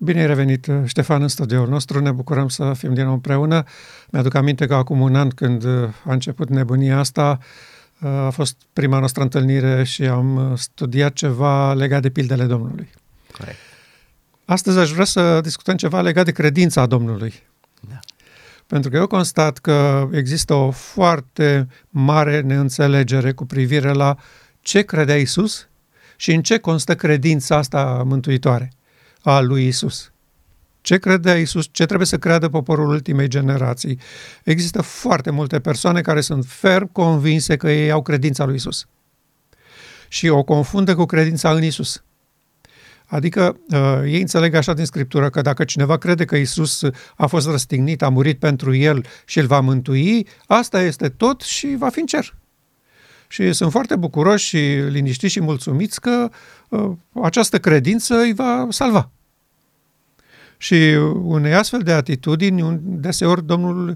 Bine ai revenit, Ștefan, în studioul nostru. Ne bucurăm să fim din nou împreună. Mi-aduc aminte că acum un an, când a început nebunia asta, a fost prima noastră întâlnire și am studiat ceva legat de pildele Domnului. Corect. Astăzi aș vrea să discutăm ceva legat de credința Domnului. Da. Pentru că eu constat că există o foarte mare neînțelegere cu privire la ce credea Iisus și în ce constă credința asta mântuitoare a lui Iisus. Ce credea Iisus? Ce trebuie să creadă poporul ultimei generații? Există foarte multe persoane care sunt ferm convinse că ei au credința lui Iisus și o confundă cu credința în Iisus. Adică ei înțeleg așa din Scriptură că dacă cineva crede că Iisus a fost răstignit, a murit pentru el și îl va mântui, asta este tot și va fi în cer. Și sunt foarte bucuroși și liniștiți și mulțumiți că această credință îi va salva. Și unei astfel de atitudini, deseori Domnul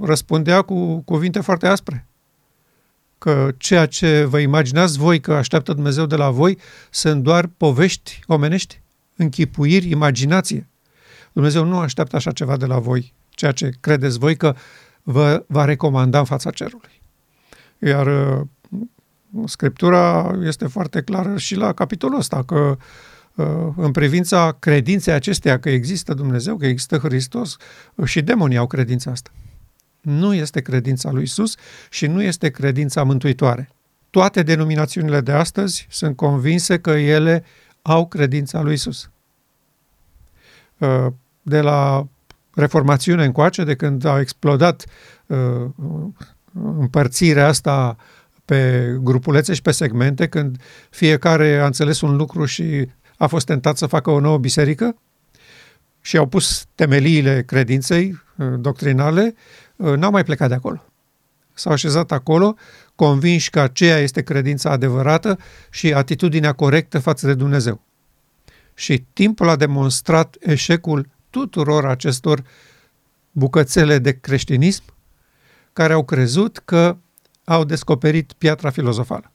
răspundea cu cuvinte foarte aspre. Că ceea ce vă imaginați voi că așteaptă Dumnezeu de la voi sunt doar povești omenești, închipuiri, imaginație. Dumnezeu nu așteaptă așa ceva de la voi, ceea ce credeți voi că vă va recomanda în fața cerului. Iar Scriptura este foarte clară și la capitolul ăsta, că în privința credinței acesteia că există Dumnezeu, că există Hristos, și demonii au credința asta. Nu este credința lui Iisus și nu este credința mântuitoare. Toate denominațiunile de astăzi sunt convinse că ele au credința lui Iisus. De la Reformațiune încoace, de când a explodat împărțirea asta pe grupulețe și pe segmente, când fiecare a înțeles un lucru și a fost tentat să facă o nouă biserică și au pus temeliile credinței doctrinale, n-au mai plecat de acolo. S-au așezat acolo, convinși că aceea este credința adevărată și atitudinea corectă față de Dumnezeu. Și timpul a demonstrat eșecul tuturor acestor bucățele de creștinism care au crezut că au descoperit piatra filozofală.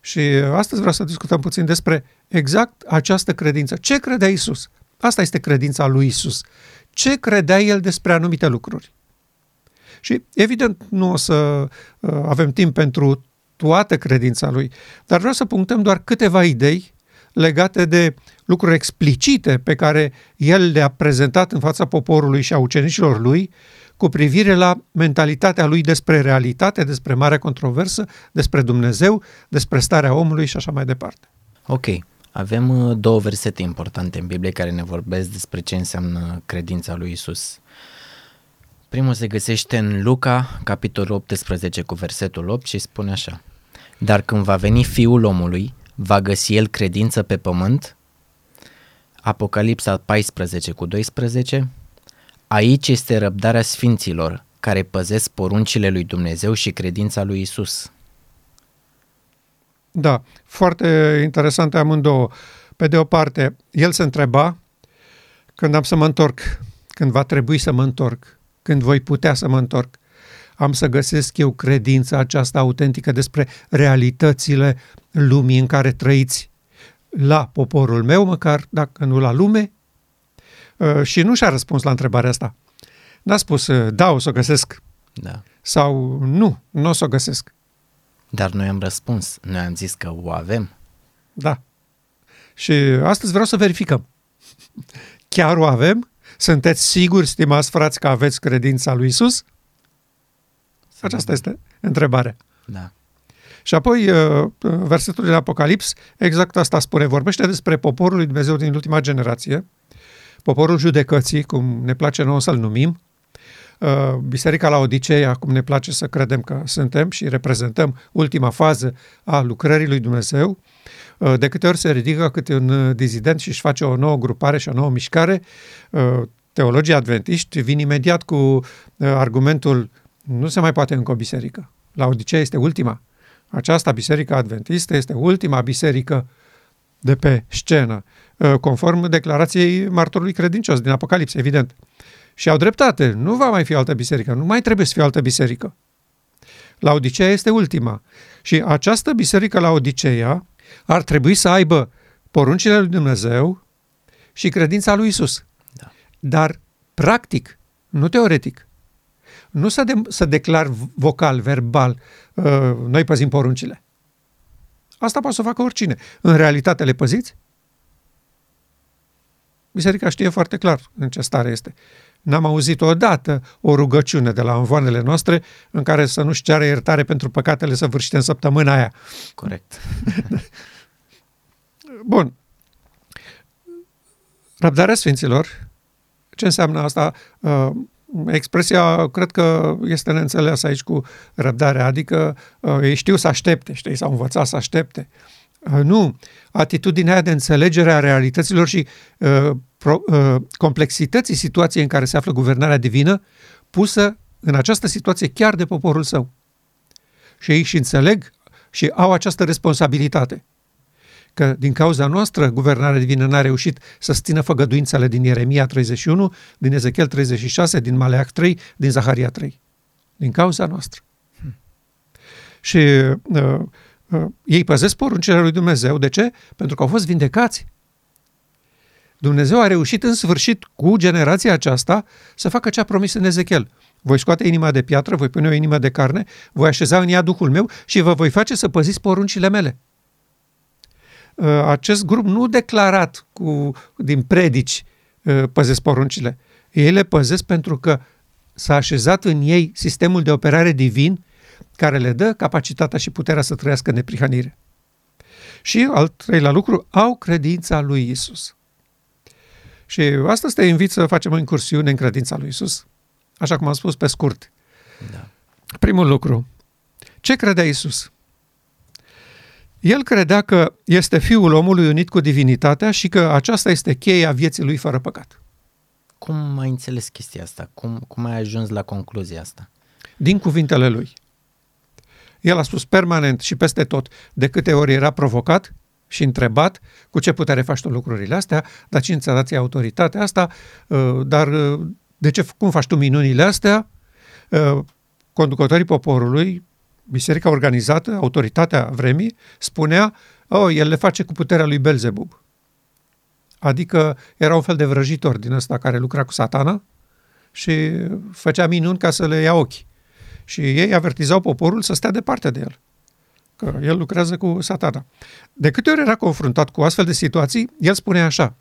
Și astăzi vreau să discutăm puțin despre exact această credință. Ce credea Iisus? Asta este credința lui Iisus. Ce credea el despre anumite lucruri? Și evident nu o să avem timp pentru toată credința lui, dar vreau să punctăm doar câteva idei legate de lucruri explicite pe care el le-a prezentat în fața poporului și a ucenicilor lui cu privire la mentalitatea lui despre realitate, despre marea controversă, despre Dumnezeu, despre starea omului și așa mai departe. Ok, avem două versete importante în Biblie care ne vorbesc despre ce înseamnă credința lui Iisus. Primul se găsește în Luca, capitolul 18 cu versetul 8 și spune așa: Dar când va veni Fiul omului, va găsi el credință pe pământ? Apocalipsa 14 cu 12. Aici este răbdarea sfinților care păzesc poruncile lui Dumnezeu și credința lui Iisus. Da, foarte interesante amândouă. Pe de o parte, el se întreba când am să mă întorc, când va trebui să mă întorc, când voi putea să mă întorc, am să găsesc eu credința aceasta autentică despre realitățile lumii în care trăiți, la poporul meu, măcar dacă nu la lume. Și nu și-a răspuns la întrebarea asta. N-a spus, da, o să o găsesc. Da. Sau nu, nu o să o găsesc. Dar noi am răspuns, noi am zis că o avem. Da. Și astăzi vreau să verificăm. Chiar o avem? Sunteți siguri, stimați frați, că aveți credința lui Iisus? Aceasta este întrebarea. Da. Și apoi, versetul din Apocalips, exact asta spune, vorbește despre poporul lui Dumnezeu din ultima generație, poporul judecății, cum ne place nouă să-l numim, Biserica la Odiseea, cum ne place să credem că suntem și reprezentăm ultima fază a lucrării lui Dumnezeu. De câte ori se ridică câte un dizident și își face o nouă grupare și o nouă mișcare, teologii adventiști vin imediat cu argumentul: nu se mai poate încă o biserică. La Odiseea este ultima. Aceasta, biserica adventistă, este ultima biserică de pe scenă, conform declarației martorului credincios din Apocalips, evident. Și au dreptate, nu va mai fi altă biserică, nu mai trebuie să fie altă biserică. Laodiceea este ultima. Și această biserică Laodiceea ar trebui să aibă poruncile lui Dumnezeu, și credința lui Isus. Da. Dar practic, nu teoretic. Nu să declar vocal, verbal, noi păzim poruncile. Asta poate să facă oricine. În realitate le păziți? Biserica știe foarte clar în ce stare este. N-am auzit odată o rugăciune de la anvoanele noastre în care să nu-și ceară iertare pentru păcatele săvârșite în săptămâna aia. Corect. Bun. Răbdarea Sfinților, ce înseamnă asta? Expresia, cred că este neînțeleasă aici cu răbdarea, adică ei știu să aștepte, știi, s-au învățat să aștepte. Nu, atitudinea aia de înțelegere a realităților și complexității situației în care se află guvernarea divină, pusă în această situație chiar de poporul său. Și ei și înțeleg și au această responsabilitate. Că din cauza noastră guvernarea divină n-a reușit să țină făgăduințele din Ieremia 31, din Ezechiel 36, din Maleac 3, din Zaharia 3. Din cauza noastră. Și ei păzesc poruncile lui Dumnezeu. De ce? Pentru că au fost vindecați. Dumnezeu a reușit în sfârșit cu generația aceasta să facă ce a promis în Ezechiel. Voi scoate inima de piatră, voi pune o inimă de carne, voi așeza în ea Duhul meu și vă voi face să păziți poruncile mele. Acest grup nu declarat din predici păzesc poruncile. Ei le păzesc pentru că s-a așezat în ei sistemul de operare divin care le dă capacitatea și puterea să trăiască neprihanire. Și al treilea lucru, au credința lui Isus. Și astăzi te invit să facem o incursiune în credința lui Isus. Așa cum am spus, pe scurt. Da. Primul lucru, ce credea Isus? El credea că este Fiul omului unit cu divinitatea și că aceasta este cheia vieții lui fără păcat. Cum ai înțeles chestia asta? Cum ai ajuns la concluzia asta? Din cuvintele lui. El a spus permanent și peste tot, de câte ori era provocat și întrebat cu ce putere faci tu lucrurile astea, dar cine ți-a dat ție autoritatea asta, dar de ce, cum faci tu minunile astea? Conducătorii poporului, biserica organizată, autoritatea vremii, spunea, el le face cu puterea lui Belzebub. Adică era un fel de vrăjitor din ăsta care lucra cu satana și făcea minuni ca să le ia ochii. Și ei avertizau poporul să stea departe de el, că el lucrează cu satana. De câte ori era confruntat cu astfel de situații, el spunea așa,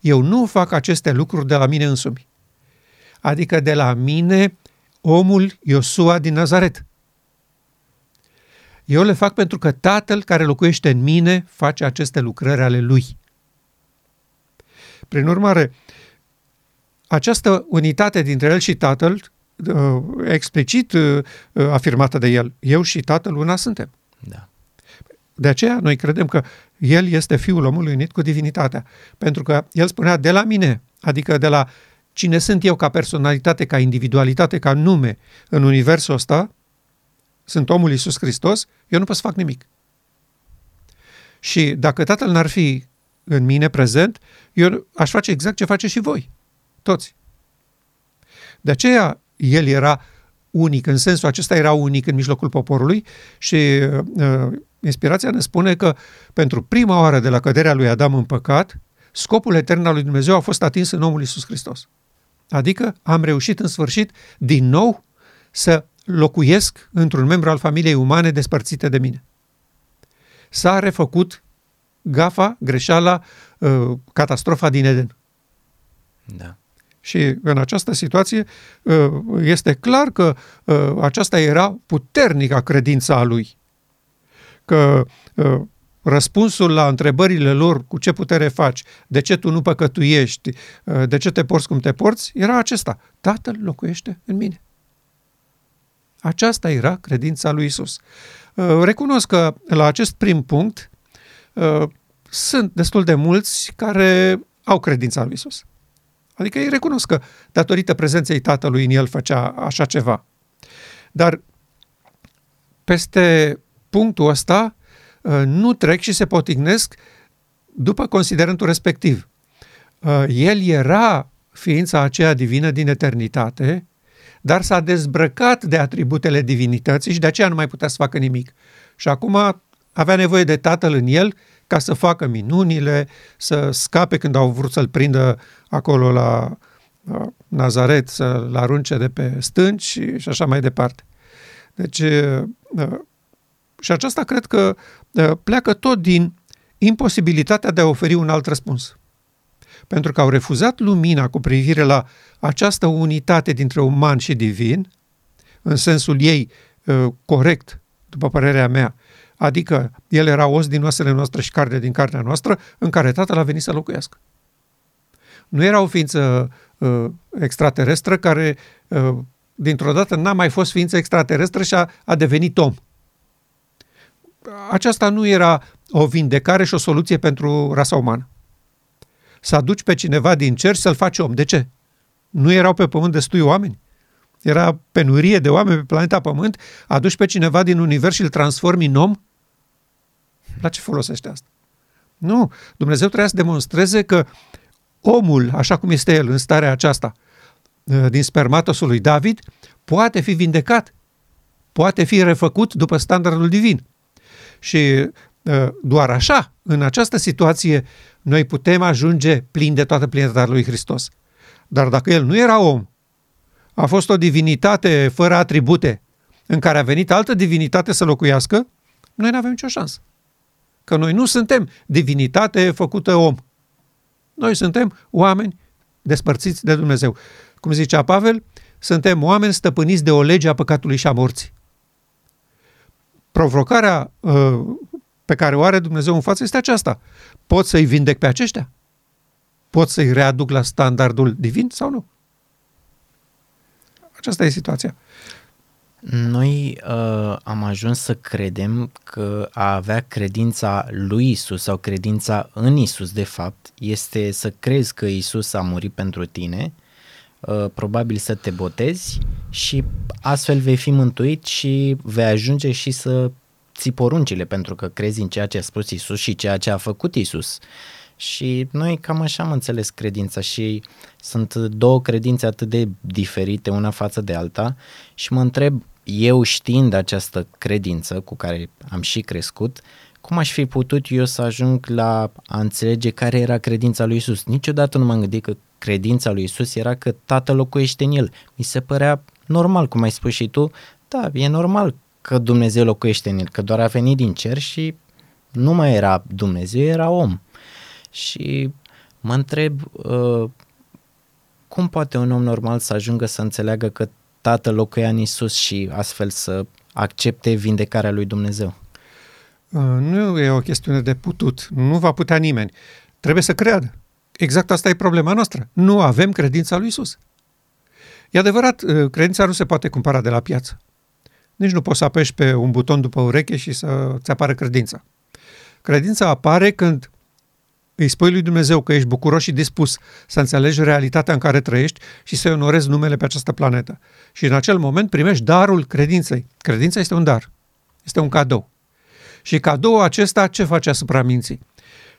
eu nu fac aceste lucruri de la mine însumi. Adică de la mine, omul Iosua din Nazaret. Eu le fac pentru că Tatăl care locuiește în mine face aceste lucrări ale lui. Prin urmare, această unitate dintre el și Tatăl, explicit afirmată de el, eu și Tatăl una suntem. Da. De aceea noi credem că el este Fiul omului unit cu divinitatea, pentru că el spunea de la mine, adică de la cine sunt eu ca personalitate, ca individualitate, ca nume în universul ăsta, sunt omul Iisus Hristos, eu nu pot să fac nimic. Și dacă Tatăl n-ar fi în mine prezent, eu aș face exact ce face și voi, toți. De aceea el era unic, în sensul acesta era unic în mijlocul poporului și inspirația ne spune că pentru prima oară de la căderea lui Adam în păcat, scopul etern al lui Dumnezeu a fost atins în omul Iisus Hristos. Adică am reușit în sfârșit din nou să locuiesc într-un membru al familiei umane despărțite de mine. S-a refăcut gafa, greșeala, catastrofa din Eden. Da. Și în această situație este clar că aceasta era puternica credința a lui. Că răspunsul la întrebările lor, cu ce putere faci, de ce tu nu păcătuiești, de ce te porți cum te porți, era acesta. Tatăl locuiește în mine. Aceasta era credința lui Isus. Recunosc că la acest prim punct sunt destul de mulți care au credința lui Isus. Adică ei recunosc că datorită prezenței Tatălui în el făcea așa ceva. Dar peste punctul ăsta nu trec și se poticnesc după considerentul respectiv. El era ființa aceea divină din eternitate, dar s-a dezbrăcat de atributele divinității și de aceea nu mai putea să facă nimic. Și acum avea nevoie de Tatăl în el ca să facă minunile, să scape când au vrut să-l prindă acolo la Nazaret, să-l arunce de pe stânci și așa mai departe. Deci, și aceasta cred că pleacă tot din imposibilitatea de a oferi un alt răspuns. Pentru că au refuzat lumina cu privire la această unitate dintre uman și divin, în sensul ei corect, după părerea mea, adică el era os din oasele noastre și carne din carnea noastră, în care Tatăl a venit să locuiască. Nu era o ființă extraterestră care, dintr-o dată, n-a mai fost ființă extraterestră și a devenit om. Aceasta nu era o vindecare și o soluție pentru rasa umană. Să aduci pe cineva din cer să-l faci om. De ce? Nu erau pe pământ destui oameni? Era penurie de oameni pe planeta Pământ? Aduci pe cineva din univers și îl transformi în om? La ce folosește asta? Nu. Dumnezeu trebuia să demonstreze că omul, așa cum este el, în starea aceasta, din spermatosul lui David, poate fi vindecat, poate fi refăcut după standardul divin. Și doar așa, în această situație, noi putem ajunge plini de toată plinătatea lui Hristos. Dar dacă el nu era om, a fost o divinitate fără atribute, în care a venit altă divinitate să locuiască, noi nu avem nicio șansă. Că noi nu suntem divinitate făcută om. Noi suntem oameni despărțiți de Dumnezeu. Cum zicea Pavel, suntem oameni stăpâniți de o lege a păcatului și a morții. Provocarea pe care o are Dumnezeu în față este aceasta. Pot să-i vindec pe aceștia? Pot să-i readuc la standardul divin sau nu? Aceasta e situația. Noi am ajuns să credem că a avea credința lui Isus sau credința în Isus, de fapt, este să crezi că Isus a murit pentru tine, probabil să te botezi și astfel vei fi mântuit și vei ajunge și să ții poruncile, pentru că crezi în ceea ce a spus Isus și ceea ce a făcut Isus. Și noi cam așa am înțeles credința și sunt două credințe atât de diferite una față de alta și mă întreb, eu știind această credință cu care am și crescut, cum aș fi putut eu să ajung la a înțelege care era credința lui Isus? Niciodată nu m-am gândit că credința lui Isus era că Tatăl locuiește în el. Mi se părea normal, cum ai spus și tu, da, e normal că Dumnezeu locuiește în el, că doar a venit din cer și nu mai era Dumnezeu, era om. Și mă întreb cum poate un om normal să ajungă să înțeleagă că Tatăl locuia în Isus și astfel să accepte vindecarea lui Dumnezeu? Nu e o chestiune de putut, nu va putea nimeni. Trebuie să creadă. Exact asta e problema noastră. Nu avem credința lui Isus. E adevărat, credința nu se poate cumpăra de la piață. Nici nu poți să apeși pe un buton după ureche și să-ți apară credința. Credința apare când îi spui lui Dumnezeu că ești bucuros și dispus să înțelegi realitatea în care trăiești și să-i onorezi numele pe această planetă. Și în acel moment primești darul credinței. Credința este un dar, este un cadou. Și cadoul acesta ce face asupra minții?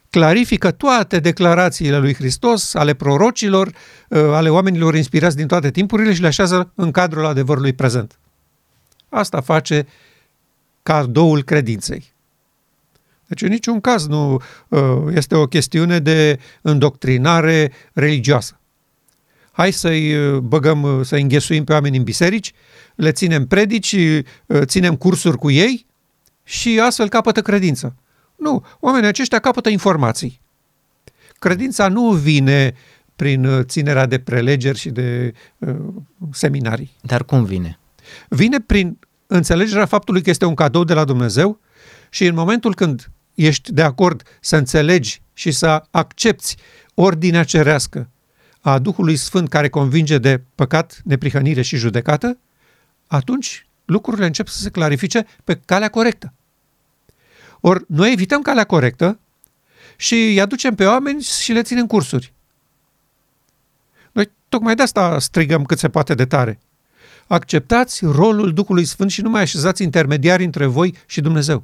Clarifică toate declarațiile lui Hristos, ale prorocilor, ale oamenilor inspirați din toate timpurile și le așează în cadrul adevărului prezent. Asta face cadoul credinței. Deci în niciun caz nu este o chestiune de îndoctrinare religioasă. Hai să-i băgăm, să-i înghesuim pe oameni în biserici, le ținem predici, ținem cursuri cu ei și astfel capătă credință. Nu, oamenii aceștia capătă informații. Credința nu vine prin ținerea de prelegeri și de seminarii. Dar cum vine? Vine prin înțelegerea faptului că este un cadou de la Dumnezeu și în momentul când ești de acord să înțelegi și să accepți ordinea cerească a Duhului Sfânt care convinge de păcat, neprihănire și judecată, atunci lucrurile încep să se clarifice pe calea corectă. Ori noi evităm calea corectă și îi aducem pe oameni și le ținem cursuri. Noi tocmai de asta strigăm cât se poate de tare. Acceptați rolul Duhului Sfânt și nu mai așezați intermediari între voi și Dumnezeu.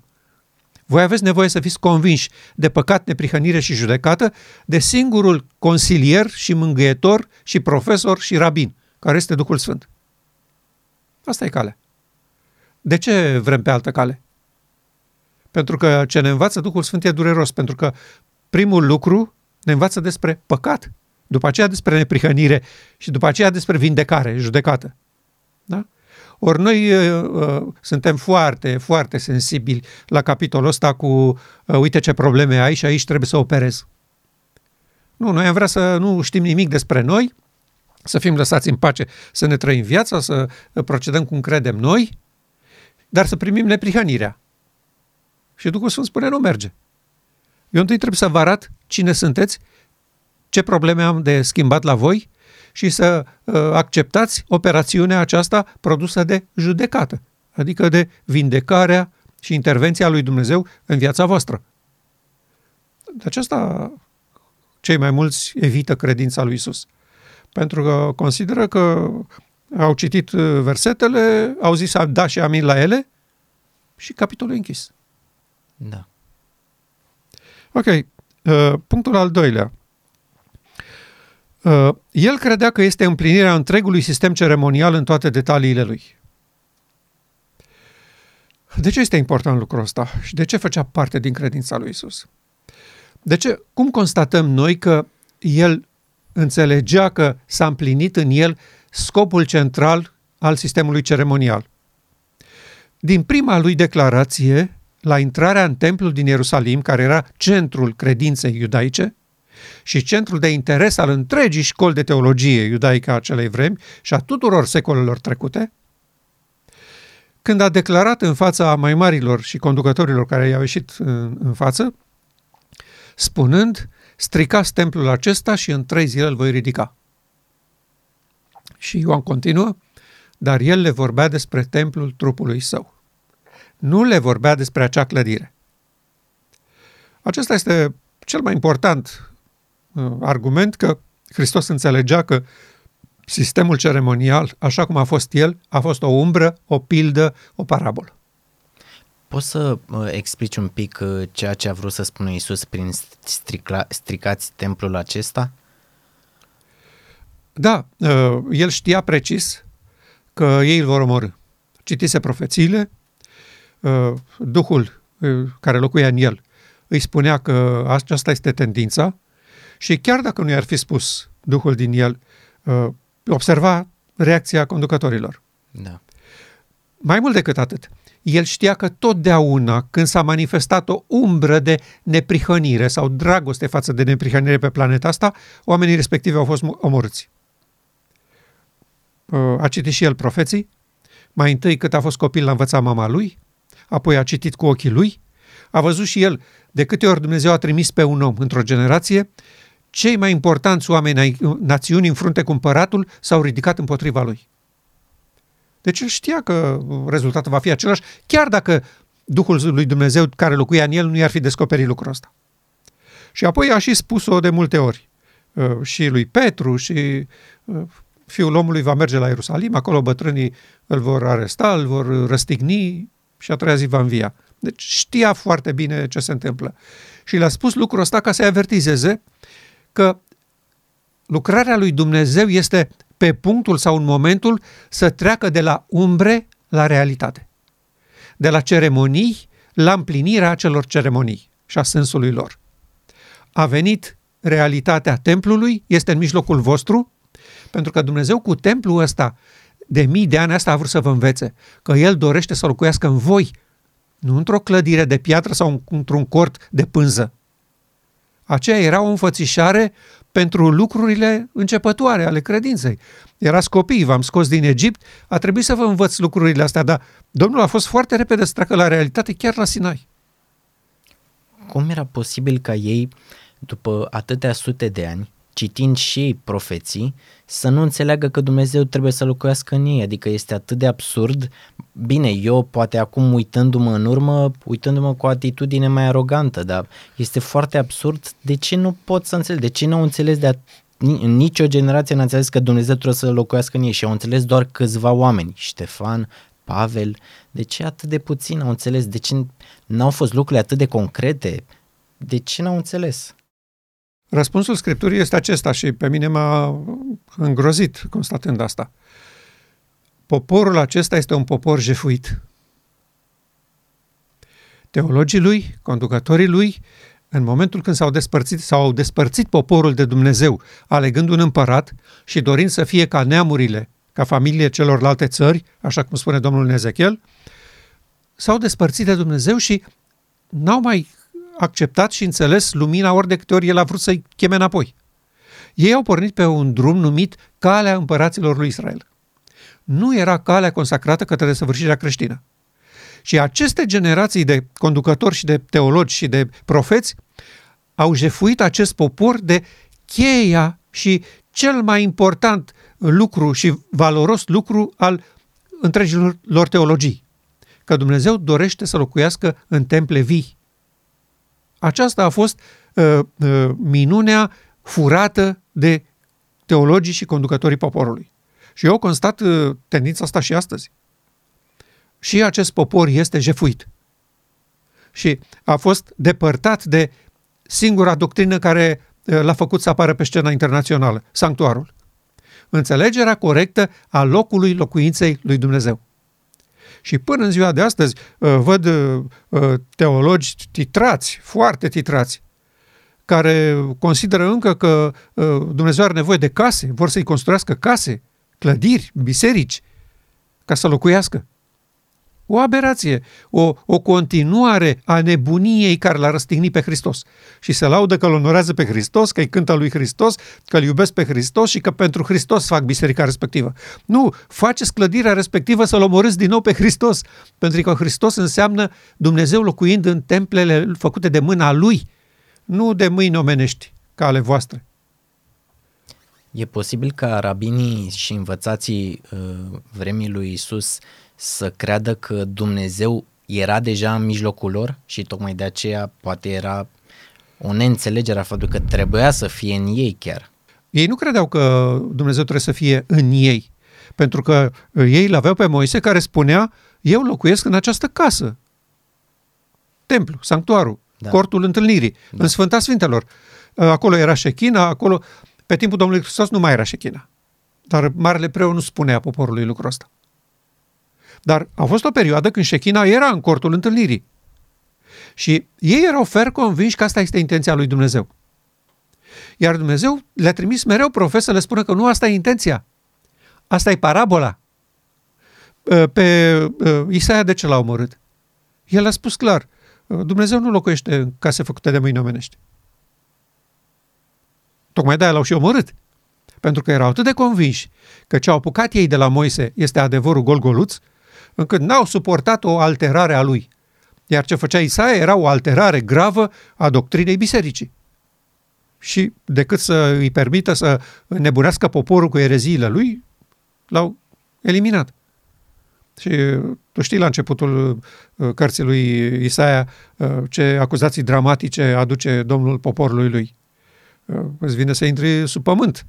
Voi aveți nevoie să fiți convinși de păcat, neprihănire și judecată de singurul consilier și mângâietor și profesor și rabin, care este Duhul Sfânt. Asta e calea. De ce vrem pe altă cale? Pentru că ce ne învață Duhul Sfânt e dureros, pentru că primul lucru ne învață despre păcat, după aceea despre neprihănire și după aceea despre vindecare, judecată. Da? Ori noi suntem foarte, foarte sensibili la capitolul ăsta cu uite ce probleme ai și aici trebuie să operez. Nu, noi am vrea să nu știm nimic despre noi, să fim lăsați în pace, să ne trăim viața, să procedăm cum credem noi, dar să primim neprihănirea. Și Duhul Sfânt spune, nu merge. Eu întâi trebuie să vă arăt cine sunteți, ce probleme am de schimbat la voi și să acceptați operațiunea aceasta produsă de judecată, adică de vindecarea și intervenția lui Dumnezeu în viața voastră. De aceasta cei mai mulți evită credința lui Isus, pentru că consideră că au citit versetele, au zis da și amin la ele și capitolul e închis. Da. Ok, punctul al doilea. El credea că este împlinirea întregului sistem ceremonial în toate detaliile lui. De ce este important lucrul ăsta? Și de ce făcea parte din credința lui Isus? De ce? Cum constatăm noi că el înțelegea că s-a împlinit în el scopul central al sistemului ceremonial? Din prima lui declarație, la intrarea în templul din Ierusalim, care era centrul credinței iudaice și centrul de interes al întregii școli de teologie iudaică a acelei vremi și a tuturor secolelor trecute, când a declarat în fața mai marilor și conducătorilor care i-au ieșit în față, spunând, stricați templul acesta și în 3 zile îl voi ridica. Și Ioan continuă, dar el le vorbea despre templul trupului său. Nu le vorbea despre acea clădire. Acesta este cel mai important argument, că Hristos înțelegea că sistemul ceremonial, așa cum a fost el, a fost o umbră, o pildă, o parabolă. Poți să explici un pic ceea ce a vrut să spună Iisus prin stricați templul acesta? Da, el știa precis că ei îl vor omorî. Citise profețiile, Duhul care locuia în el îi spunea că aceasta este tendința și chiar dacă nu i-ar fi spus Duhul din el, observa reacția conducătorilor. Da. Mai mult decât atât, el știa că totdeauna când s-a manifestat o umbră de neprihănire sau dragoste față de neprihănire pe planeta asta, oamenii respectivi au fost omorâți. A citit și el profeții, mai întâi cât a fost copil l-a învățat mama lui, apoi a citit cu ochii lui, a văzut și el de câte ori Dumnezeu a trimis pe un om într-o generație, cei mai importanți oameni ai națiunii în frunte cu împăratul s-au ridicat împotriva lui. Deci el știa că rezultatul va fi același, chiar dacă Duhul lui Dumnezeu care locuia în el nu i-ar fi descoperit lucrul ăsta. Și apoi a și spus-o de multe ori și lui Petru și Fiul omului va merge la Ierusalim, acolo bătrânii îl vor aresta, îl vor răstigni și a treia zi va învia. Deci știa foarte bine ce se întâmplă. Și le-a spus lucrul ăsta ca să-i avertizeze că lucrarea lui Dumnezeu este pe punctul sau în momentul să treacă de la umbre la realitate. De la ceremonii la împlinirea acelor ceremonii și a sensului lor. A venit realitatea templului, este în mijlocul vostru, pentru că Dumnezeu cu templul ăsta de mii de ani asta a vrut să vă învețe, că El dorește să locuiască în voi, nu într-o clădire de piatră sau într-un cort de pânză. Aceea era o înfățișare pentru lucrurile începătoare ale credinței. Erați copii, v-am scos din Egipt, a trebuit să vă învăț lucrurile astea, dar Domnul a fost foarte repede să treacă la realitate chiar la Sinai. Cum era posibil ca ei, după atâtea sute de ani, citind și profeții, să nu înțeleagă că Dumnezeu trebuie să locuiască în ei, adică este atât de absurd. Bine, eu poate acum uitându-mă în urmă, uitându-mă cu o atitudine mai arogantă, dar este foarte absurd. De ce nu pot să înțeleg? De ce nu au înțeles nicio generație n-a înțeles că Dumnezeu trebuie să locuiască în ei și au înțeles doar câțiva oameni, Ștefan, Pavel. De ce atât de puțin au înțeles? De ce n-au fost lucrurile atât de concrete? De ce n-au înțeles? Răspunsul Scripturii este acesta și pe mine m-a îngrozit constatând asta. Poporul acesta este un popor jefuit. teologii lui, conducătorii lui, în momentul când s-au despărțit poporul de Dumnezeu, alegând un împărat și dorind să fie ca neamurile, ca familiile celorlalte țări, așa cum spune Domnul Ezechiel, s-au despărțit de Dumnezeu și n-au mai acceptat și înțeles lumina ori de câte ori el a vrut să-i cheme înapoi. Ei au pornit pe un drum numit calea împăraților lui Israel. Nu era calea consacrată către desăvârșirea creștină. Și aceste generații de conducători și de teologi și de profeți au jefuit acest popor de cheia și cel mai important lucru și valoros lucru al întregilor lor teologii. Că Dumnezeu dorește să locuiască în temple vii. Aceasta a fost minunea furată de teologii și conducătorii poporului. Și eu constat tendința asta și astăzi. Și acest popor este jefuit. Și a fost depărtat de singura doctrină care l-a făcut să apară pe scena internațională, sanctuarul. Înțelegerea corectă a locului locuinței lui Dumnezeu. Și până în ziua de astăzi văd teologi titrați, foarte titrați, care consideră încă că Dumnezeu are nevoie de case, vor să-i construiască case, clădiri, biserici, ca să locuiască. O aberație, o continuare a nebuniei care l-a răstignit pe Hristos. Și se laudă că îl onorează pe Hristos, că îi cântă lui Hristos, că îl iubesc pe Hristos și că pentru Hristos fac biserica respectivă. Nu, faceți clădirea respectivă să-L omorâți din nou pe Hristos, pentru că Hristos înseamnă Dumnezeu locuind în templele făcute de mâna Lui, nu de mâini omenești, ca ale voastre. E posibil ca rabinii și învățații vremii lui Iisus să creadă că Dumnezeu era deja în mijlocul lor și tocmai de aceea poate era o neînțelegere a faptului că trebuia să fie în ei chiar. Ei nu credeau că Dumnezeu trebuie să fie în ei, pentru că ei îl aveau pe Moise care spunea, eu locuiesc în această casă, templu, sanctuarul, da, cortul întâlnirii, da, în Sfânta Sfintelor. Acolo era Shechina, acolo... Pe timpul Domnului Hristos nu mai era Shechina, dar marele preot nu spunea poporului lucrul ăsta. Dar a fost o perioadă când Shechina era în cortul întâlnirii. Și ei erau fer convinși că asta este intenția lui Dumnezeu. Iar Dumnezeu le-a trimis mereu profet să le spună că nu asta e intenția. Asta e parabola. Pe Isaia de ce l-a omorât? El a spus clar, Dumnezeu nu locuiește în case făcute de mâini omenești. Tocmai de-aia l-au și omorât. Pentru că erau atât de convinși că ce au apucat ei de la Moise este adevărul golgoluț, încât n-au suportat o alterare a lui. Iar ce făcea Isaia era o alterare gravă a doctrinei bisericii. Și decât să îi permită să înnebunească poporul cu ereziile lui, l-au eliminat. Și tu știi la începutul cărții lui Isaia ce acuzații dramatice aduce Domnul poporului lui. Îți vine să intri sub pământ.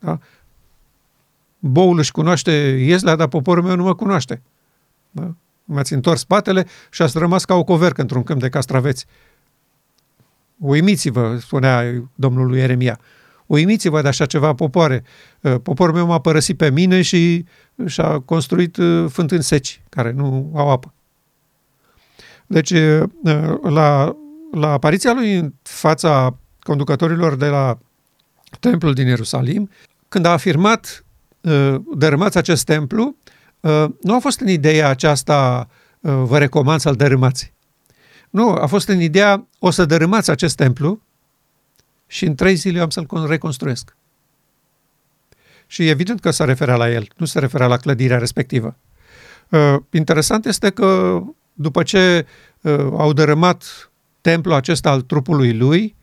Da? Boul își cunoaște ieslea, dar poporul meu nu mă cunoaște. Da? Mi-ați întors spatele și ați rămas ca o covercă într-un câmp de castraveți. Uimiți-vă, spunea Domnul lui Ieremia. Uimiți-vă de așa ceva popoare. Poporul meu m-a părăsit pe mine și a construit fântâni seci, care nu au apă. Deci, la apariția lui în fața conducătorilor de la templul din Ierusalim, când a afirmat dărâmați acest templu, nu a fost în ideea aceasta vă recomand să-l dărâmați. Nu, a fost în ideea o să dărâmați acest templu și în 3 zile eu am să-l reconstruiesc. Și evident că se referea la el, nu se referea la clădirea respectivă. Interesant este că după ce au dărâmat templul acesta al trupului lui,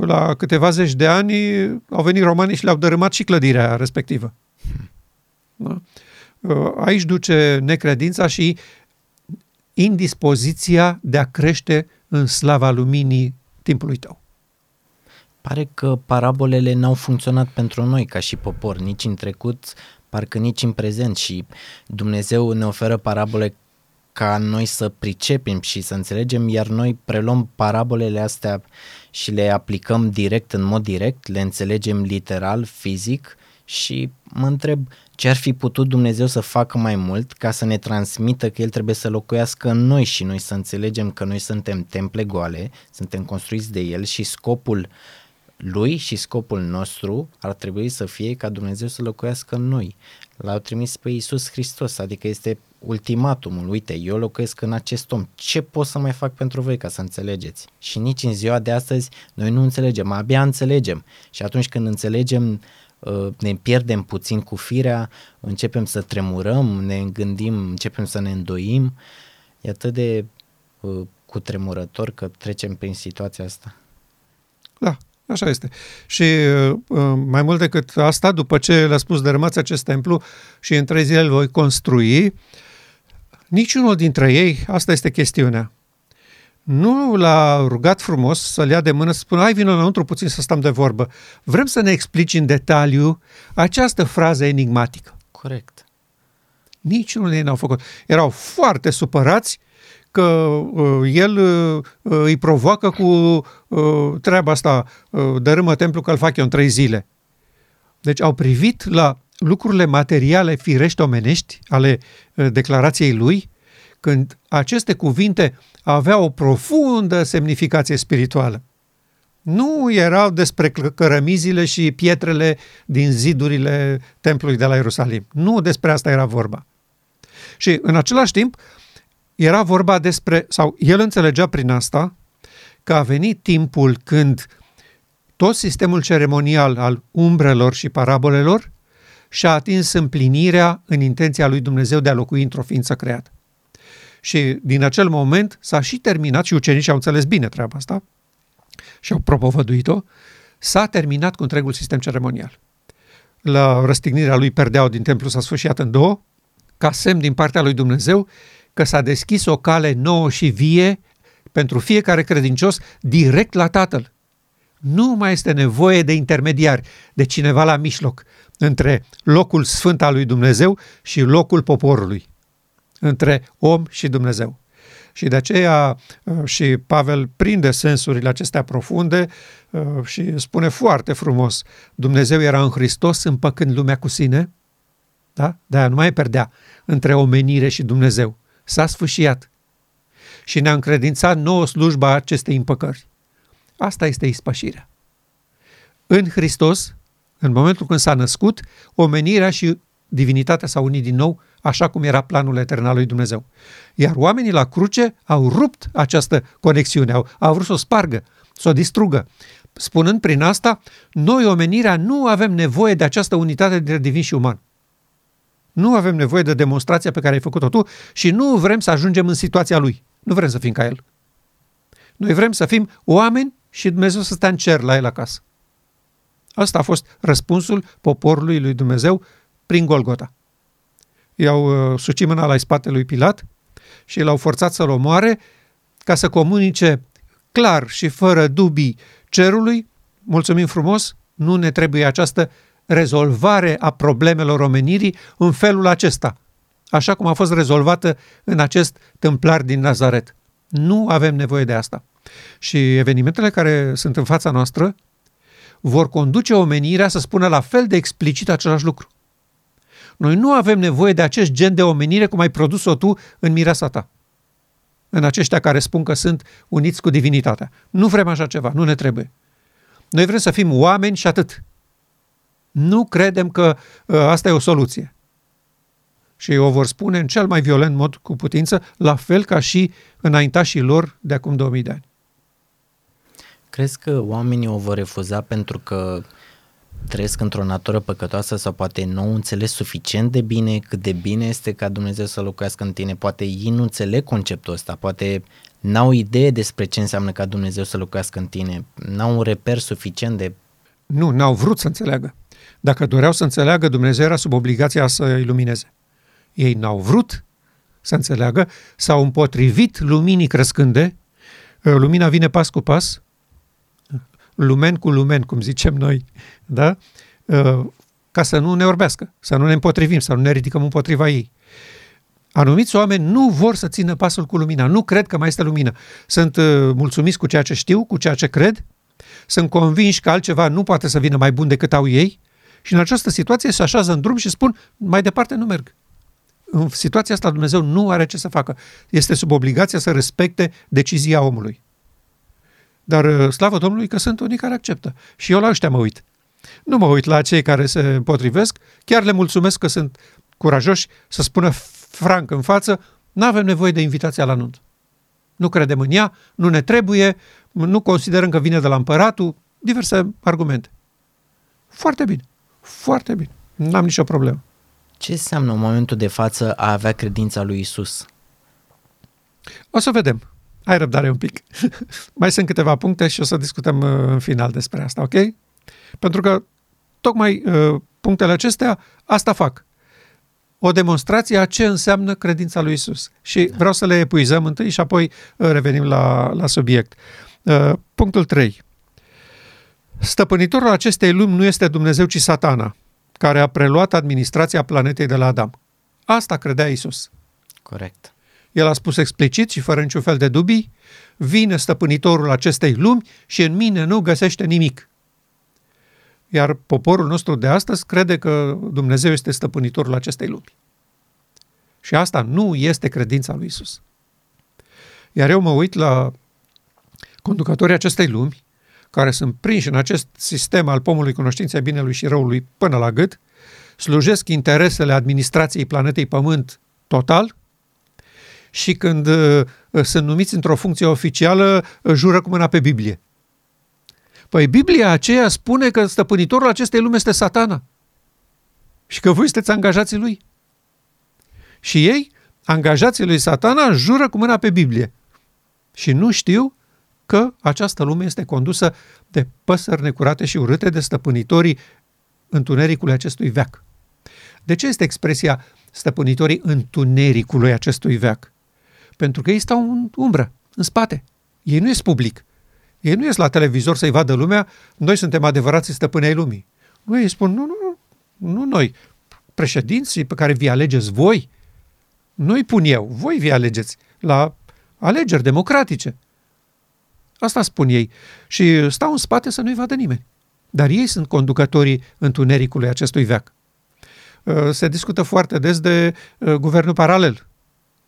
la câteva zeci de ani au venit romanii și le-au dărâmat și clădirea respectivă. Da? Aici duce necredința și indispoziția de a crește în slava luminii timpului tău. Pare că parabolele n-au funcționat pentru noi ca și popor, nici în trecut, parcă nici în prezent, și Dumnezeu ne oferă parabole ca noi să pricepem și să înțelegem, iar noi preluăm parabolele astea și le aplicăm direct, în mod direct, le înțelegem literal, fizic și mă întreb ce ar fi putut Dumnezeu să facă mai mult ca să ne transmită că El trebuie să locuiască în noi și noi să înțelegem că noi suntem temple goale, suntem construiți de El și scopul Lui și scopul nostru ar trebui să fie ca Dumnezeu să locuiască în noi. L-au trimis pe Iisus Hristos, adică este ultimatumul, uite, eu locuiesc în acest om, ce pot să mai fac pentru voi ca să înțelegeți? Și nici în ziua de astăzi noi nu înțelegem, abia înțelegem și atunci când înțelegem ne pierdem puțin cu firea, începem să tremurăm, ne gândim, începem să ne îndoim, e atât de cutremurător că trecem prin situația asta. Da. Așa este. Și mai mult decât asta, după ce le-a spus dărâmați acest templu și în 3 zile îl voi construi, niciunul dintre ei, asta este chestiunea, nu l-a rugat frumos să-l ia de mână, să spună, hai vină înăuntru puțin să stăm de vorbă. Vrem să ne explici în detaliu această frază enigmatică. Corect. Niciunul ei n-au făcut. Erau foarte supărați că el îi provoacă cu treaba asta, dărâmă templul că îl fac eu în 3 zile. Deci au privit la lucrurile materiale firești omenești ale declarației lui, când aceste cuvinte aveau o profundă semnificație spirituală. Nu erau despre cărămizile și pietrele din zidurile templului de la Ierusalim. Nu despre asta era vorba. Și în același timp, era vorba despre, sau el înțelegea prin asta, că a venit timpul când tot sistemul ceremonial al umbrelor și parabolelor și-a atins împlinirea în intenția lui Dumnezeu de a locui într-o ființă creată. Și din acel moment s-a și terminat, și ucenicii au înțeles bine treaba asta și au propovăduit-o, s-a terminat cu întregul sistem ceremonial. La răstignirea lui, perdeaua din templu s-a sfârșit în 2, ca semn din partea lui Dumnezeu că s-a deschis o cale nouă și vie pentru fiecare credincios direct la Tatăl. Nu mai este nevoie de intermediari, de cineva la mijloc, între locul sfânt al lui Dumnezeu și locul poporului, între om și Dumnezeu. Și de aceea și Pavel prinde sensurile acestea profunde și spune foarte frumos, Dumnezeu era în Hristos împăcând lumea cu sine, da? De-aia nu mai e perdea între omenire și Dumnezeu. S-a sfâșiat și ne-a încredințat nouă slujba acestei împăcări. Asta este ispășirea. În Hristos, în momentul când s-a născut, omenirea și divinitatea s-au unit din nou, așa cum era planul etern al lui Dumnezeu. Iar oamenii la cruce au rupt această conexiune, au vrut să o spargă, să o distrugă, spunând prin asta, noi omenirea nu avem nevoie de această unitate dintre divin și uman. Nu avem nevoie de demonstrația pe care ai făcut-o tu și nu vrem să ajungem în situația lui. Nu vrem să fim ca el. Noi vrem să fim oameni și Dumnezeu să stea în cer la el acasă. Asta a fost răspunsul poporului lui Dumnezeu prin Golgota. I-au sucit mâna la spatele lui Pilat și l-au forțat să-l omoare ca să comunice clar și fără dubii cerului, mulțumim frumos, nu ne trebuie această rezolvare a problemelor omenirii în felul acesta, așa cum a fost rezolvată în acest tâmplar din Nazaret. Nu avem nevoie de asta. Și evenimentele care sunt în fața noastră vor conduce omenirea să spună la fel de explicit același lucru. Noi nu avem nevoie de acest gen de omenire cum ai produs-o tu în mireasa ta, în aceștia care spun că sunt uniți cu divinitatea. Nu vrem așa ceva, nu ne trebuie. Noi vrem să fim oameni și atât. Nu credem că asta e o soluție. Și o vor spune în cel mai violent mod cu putință, la fel ca și înaintașii lor de acum 2000 de ani. Crezi că oamenii o vor refuza pentru că trăiesc într-o natură păcătoasă sau poate nu au înțeles suficient de bine cât de bine este ca Dumnezeu să locuiască în tine? Poate ei nu înțeleg conceptul ăsta, poate n-au idee despre ce înseamnă ca Dumnezeu să locuiască în tine, n-au un reper suficient de... Nu, n-au vrut să înțeleagă. Dacă doreau să înțeleagă, Dumnezeu era sub obligația să ilumineze. Ei n-au vrut să înțeleagă, s-au împotrivit luminii crescânde. Lumina vine pas cu pas, lumen cu lumen, cum zicem noi, da? Ca să nu ne orbească, să nu ne împotrivim, să nu ne ridicăm împotriva ei. Anumiți oameni nu vor să țină pasul cu lumina, nu cred că mai este lumină. Sunt mulțumiți cu ceea ce știu, cu ceea ce cred, sunt convinși că altceva nu poate să vină mai bun decât au ei Și în această situație se așează în drum și spun, mai departe nu merg. În situația asta Dumnezeu nu are ce să facă. Este sub obligația să respecte decizia omului. Dar slavă Domnului că sunt unii care acceptă. Și eu la ăștia mă uit. Nu mă uit la cei care se împotrivesc, chiar le mulțumesc că sunt curajoși să spună franc în față, n-avem nevoie de invitația la nuntă. Nu credem în ea, nu ne trebuie, nu considerăm că vine de la împăratul, diverse argumente. Foarte bine, foarte bine, n-am nicio problemă. Ce înseamnă în momentul de față a avea credința lui Isus? O să vedem. Ai răbdare un pic. Mai sunt câteva puncte și o să discutăm în final despre asta, ok? Pentru că tocmai punctele acestea asta fac. O demonstrație a ce înseamnă credința lui Isus. Și vreau să le epuizăm întâi și apoi revenim la subiect. Punctul 3. Stăpânitorul acestei lumi nu este Dumnezeu, ci Satana, care a preluat administrația planetei de la Adam. Asta credea Isus. Corect. El a spus explicit și fără niciun fel de dubii, vine stăpânitorul acestei lumi și în mine nu găsește nimic. Iar poporul nostru de astăzi crede că Dumnezeu este stăpânitorul acestei lumi. Și asta nu este credința lui Isus. Iar eu mă uit la conducătorii acestei lumi, care sunt prinși în acest sistem al pomului cunoștinței binelui și răului până la gât, slujesc interesele administrației planetei Pământ total și când sunt numiți într-o funcție oficială, jură cu mâna pe Biblie. Păi Biblia aceea spune că stăpânitorul acestei lumi este Satana și că voi sunteți angajații lui. Și ei, angajații lui Satana, jură cu mâna pe Biblie și nu știu că această lume este condusă de păsări necurate și urâte, de stăpânitorii întunericului acestui veac. De ce este expresia stăpânitorii întunericului acestui veac? Pentru că ei stau în umbră, în spate. Ei nu ies public. Ei nu ies la televizor să-i vadă lumea, noi suntem adevărații stăpâni ai lumii. Noi îi spun, nu noi, președinții pe care vi alegeți voi, nu-i pun eu, voi vi alegeți la alegeri democratice. Asta spun ei. Și stau în spate să nu-i vadă nimeni. Dar ei sunt conducătorii întunericului acestui veac. Se discută foarte des de guvernul paralel,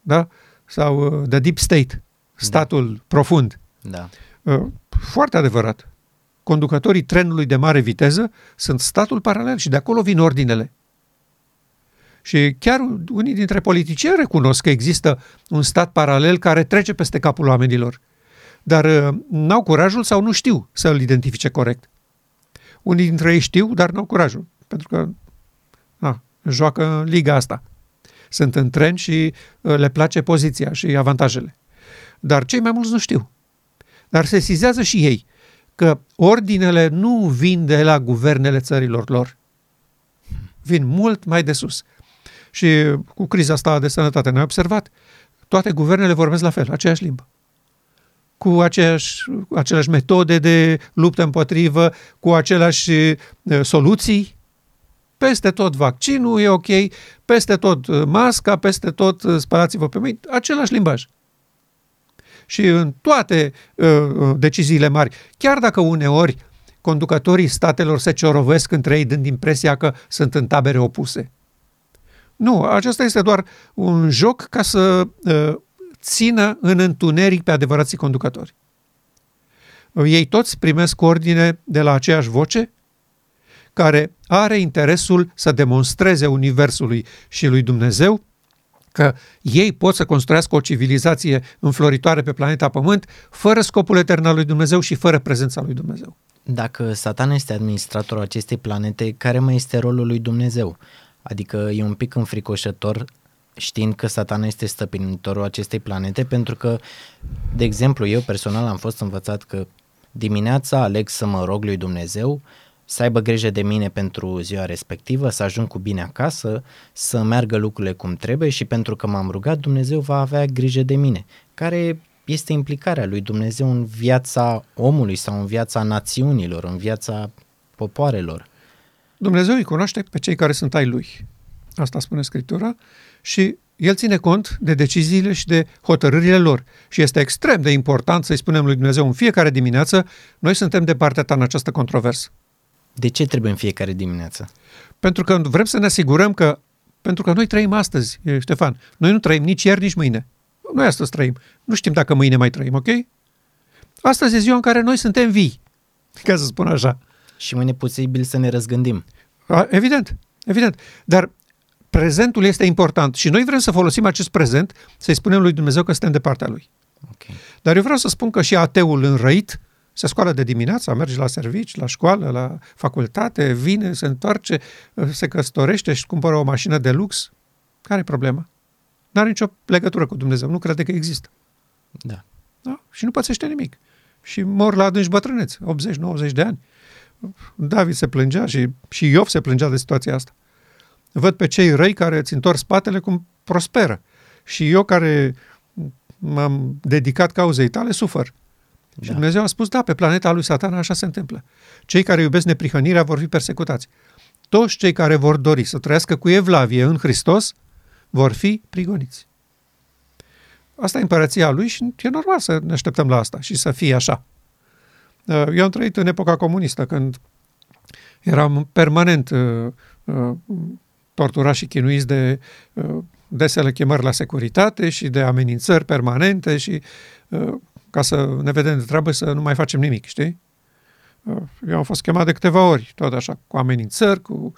da? Sau de deep state, statul profund. Da. Foarte adevărat. Conducătorii trenului de mare viteză sunt statul paralel și de acolo vin ordinele. Și chiar unii dintre politicieni recunosc că există un stat paralel care trece peste capul oamenilor, dar n-au curajul sau nu știu să îl identifice corect. Unii dintre ei știu, dar n-au curajul, pentru că joacă liga asta. Sunt în tren și le place poziția și avantajele. Dar cei mai mulți nu știu. Dar se sesizează și ei că ordinele nu vin de la guvernele țărilor lor. Vin mult mai de sus. Și cu criza asta de sănătate ne-am observat, toate guvernele vorbesc la fel, aceeași limbă. Cu aceleași metode de luptă împotrivă, cu aceleași soluții. Peste tot vaccinul e ok, peste tot masca, peste tot spălați-vă pe mâini, același limbaj. Și în toate deciziile mari, chiar dacă uneori conducătorii statelor se ciorovesc între ei, dând impresia că sunt în tabere opuse. Nu, acesta este doar un joc ca să țină în întuneric pe adevărații conducători. Ei toți primesc ordine de la aceeași voce care are interesul să demonstreze universului și lui Dumnezeu că ei pot să construiască o civilizație înfloritoare pe planeta Pământ fără scopul etern al lui Dumnezeu și fără prezența lui Dumnezeu. Dacă Satana este administratorul acestei planete, care mai este rolul lui Dumnezeu? Adică e un pic înfricoșător știind că Satana este stăpânitorul acestei planete, pentru că, de exemplu, eu personal am fost învățat că dimineața aleg să mă rog lui Dumnezeu să aibă grijă de mine pentru ziua respectivă, să ajung cu bine acasă, să meargă lucrurile cum trebuie și pentru că m-am rugat, Dumnezeu va avea grijă de mine. Care este implicarea lui Dumnezeu în viața omului sau în viața națiunilor, în viața popoarelor? Dumnezeu îi cunoaște pe cei care sunt ai lui. Asta spune Scriptura și el ține cont de deciziile și de hotărârile lor. Și este extrem de important să-i spunem lui Dumnezeu în fiecare dimineață, noi suntem de partea ta în această controversă. De ce trebuie în fiecare dimineață? Pentru că vrem să ne asigurăm că, pentru că noi trăim astăzi, Ștefan, noi nu trăim nici ieri, nici mâine. Noi astăzi trăim. Nu știm dacă mâine mai trăim, ok? Astăzi e ziua în care noi suntem vii, ca să spun așa. Și mâine posibil să ne răzgândim. Evident, evident. Dar prezentul este important și noi vrem să folosim acest prezent să-i spunem lui Dumnezeu că suntem de partea lui. Okay. Dar eu vreau să spun că și ateul înrăit se scoală de dimineața, merge la servici, la școală, la facultate, vine, se întoarce, se căsătorește și cumpără o mașină de lux. Care-i problema? N-are nicio legătură cu Dumnezeu, nu crede că există. Da. Da? Și nu pățește nimic. Și mor la adânci bătrâneți, 80-90 de ani. David se plângea și Iov se plângea de situația asta. Văd pe cei răi care îți întorc spatele cum prosperă. Și eu care m-am dedicat cauzei tale sufăr. Da. Și Dumnezeu a spus, da, pe planeta lui Satan așa se întâmplă. Cei care iubesc neprihănirea vor fi persecutați. Toți cei care vor dori să trăiască cu evlavie în Hristos vor fi prigoniți. Asta e împărăția lui și e normal să ne așteptăm la asta și să fie așa. Eu am trăit în epoca comunistă, când eram permanent torturați și chinuiți de desele chemări la securitate și de amenințări permanente și ca să ne vedem de treabă să nu mai facem nimic, știi? Eu am fost chemat de câteva ori, tot așa, cu amenințări, cu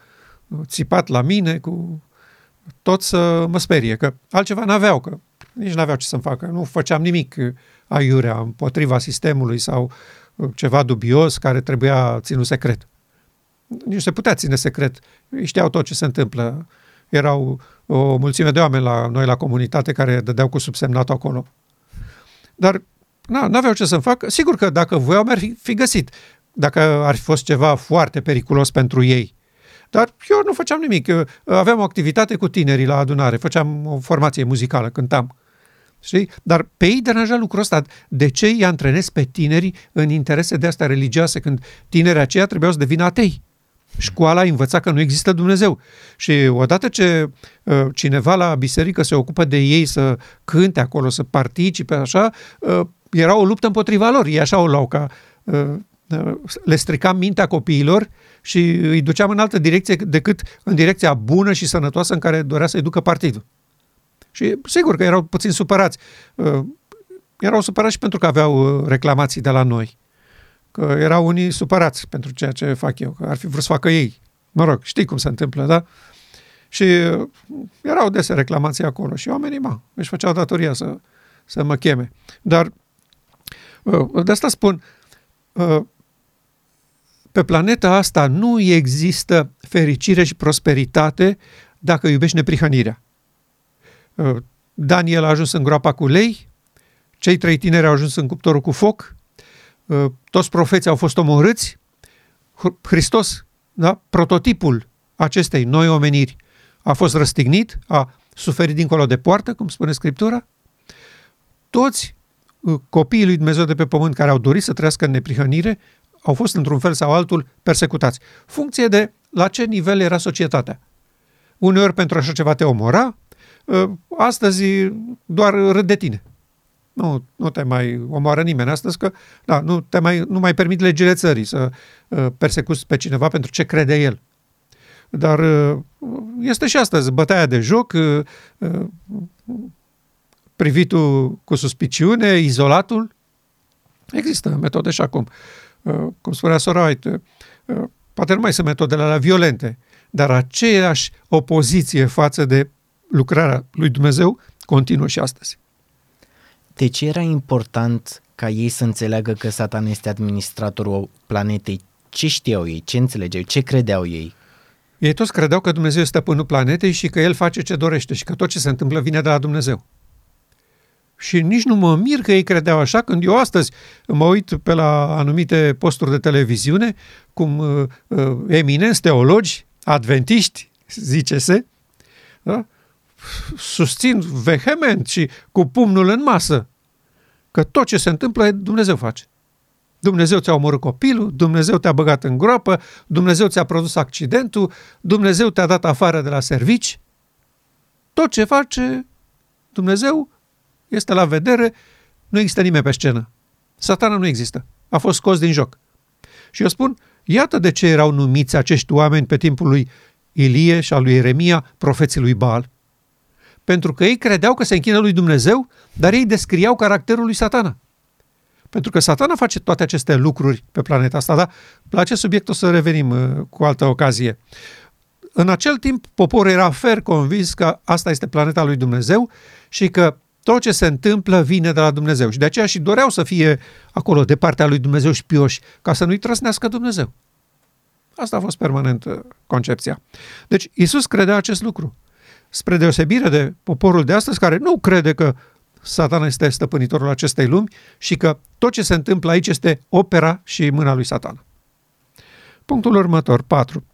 țipat la mine, cu tot să mă sperie, că altceva n-aveau, că nici n-aveau ce să-mi facă, nu făceam nimic aiurea împotriva sistemului sau ceva dubios care trebuia ținut secret. Nici se putea ține secret, știau tot ce se întâmplă. Erau o mulțime de oameni la noi, la comunitate, care dădeau cu subsemnatul acolo. Dar n-aveau ce să-mi fac. Sigur că dacă voiau, mi-ar fi găsit. Dacă ar fi fost ceva foarte periculos pentru ei. Dar eu nu făceam nimic. Eu aveam o activitate cu tinerii la adunare. Făceam o formație muzicală, cântam. Știi? Dar pe ei deranja lucrul ăsta. De ce îi antrenez pe tinerii în interese de astea religioase, când tinerii aceia trebuiau să devină atei? Școala învăța că nu există Dumnezeu. Și odată ce cineva la biserică se ocupă de ei să cânte acolo, să participe, așa, era o luptă împotriva lor. Ei așa o luau, ca le stricam mintea copiilor și îi duceam în altă direcție decât în direcția bună și sănătoasă în care dorea să-i ducă partidul. Și sigur că erau puțin supărați. Erau supărați și pentru că aveau reclamații de la noi. Că erau unii supărați pentru ceea ce fac eu, că ar fi vrut să facă ei. Mă rog, știi cum se întâmplă, da? Și erau dese reclamații acolo și oamenii, își făceau datoria să mă cheme. Dar de asta spun, pe planeta asta nu există fericire și prosperitate dacă iubești neprihănirea. Daniel a ajuns în groapa cu lei, cei trei tineri au ajuns în cuptorul cu foc, toți profeții au fost omorâți, Hristos, da, prototipul acestei noi omeniri, a fost răstignit, a suferit dincolo de poartă, cum spune Scriptura. Toți copiii lui Dumnezeu de pe pământ care au dorit să trăiască în neprihănire au fost într-un fel sau altul persecutați, funcție de la ce nivel era societatea. Uneori pentru așa ceva te omora, astăzi doar râd de tine. Nu te mai omoară nimeni astăzi, că nu mai permit legile țării să persecuți pe cineva pentru ce crede el. Dar este și astăzi bătaia de joc, privitul cu suspiciune, izolatul. Există metode și acum. Cum spunea sora White, poate nu mai sunt metodele alea violente, dar aceeași opoziție față de lucrarea lui Dumnezeu continuă și astăzi. De ce era important ca ei să înțeleagă că Satan este administratorul planetei? Ce știau ei? Ce înțelegeau? Ce credeau ei? Ei toți credeau că Dumnezeu este stăpânul planetei și că El face ce dorește și că tot ce se întâmplă vine de la Dumnezeu. Și nici nu mă mir că ei credeau așa, când eu astăzi mă uit pe la anumite posturi de televiziune, cum eminenți teologi, adventiști, zice-se, da? Susțin vehement și cu pumnul în masă că tot ce se întâmplă Dumnezeu face. Dumnezeu ți-a omorât copilul, Dumnezeu te-a băgat în groapă, Dumnezeu ți-a produs accidentul, Dumnezeu te-a dat afară de la servici. Tot ce face Dumnezeu este la vedere, nu există nimeni pe scenă. Satana nu există, a fost scos din joc. Și eu spun, iată de ce erau numiți acești oameni pe timpul lui Ilie și al lui Ieremia, profeții lui Baal. Pentru că ei credeau că se închină lui Dumnezeu, dar ei descriau caracterul lui Satana. Pentru că Satana face toate aceste lucruri pe planeta asta, dar la acest subiect o să revenim cu altă ocazie. În acel timp, poporul era fer convins că asta este planeta lui Dumnezeu și că tot ce se întâmplă vine de la Dumnezeu. Și de aceea și doreau să fie acolo, de partea lui Dumnezeu, șpioși, ca să nu-i trăsnească Dumnezeu. Asta a fost permanent concepția. Deci, Iisus credea acest lucru. Spre deosebire de poporul de astăzi, care nu crede că Satana este stăpânitorul acestei lumi și că tot ce se întâmplă aici este opera și mâna lui Satana. Punctul următor, 4.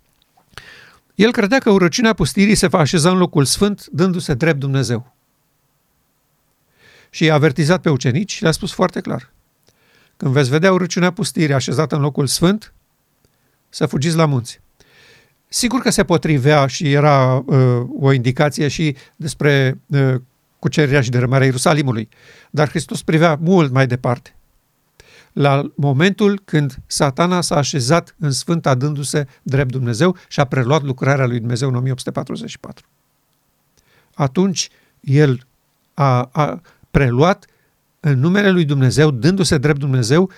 El credea că urăciunea pustirii se va așeza în locul sfânt, dându-se drept Dumnezeu. Și i-a avertizat pe ucenici și le-a spus foarte clar. Când veți vedea urăciunea pustirii așezată în locul sfânt, să fugiți la munți. Sigur că se potrivea și era o indicație și despre cucerirea și dărâmarea Ierusalimului, dar Hristos privea mult mai departe. La momentul când Satana s-a așezat în sfânt, adându-se drept Dumnezeu și a preluat lucrarea lui Dumnezeu în 1844. Atunci el a preluat în numele lui Dumnezeu, dându-se drept Dumnezeu,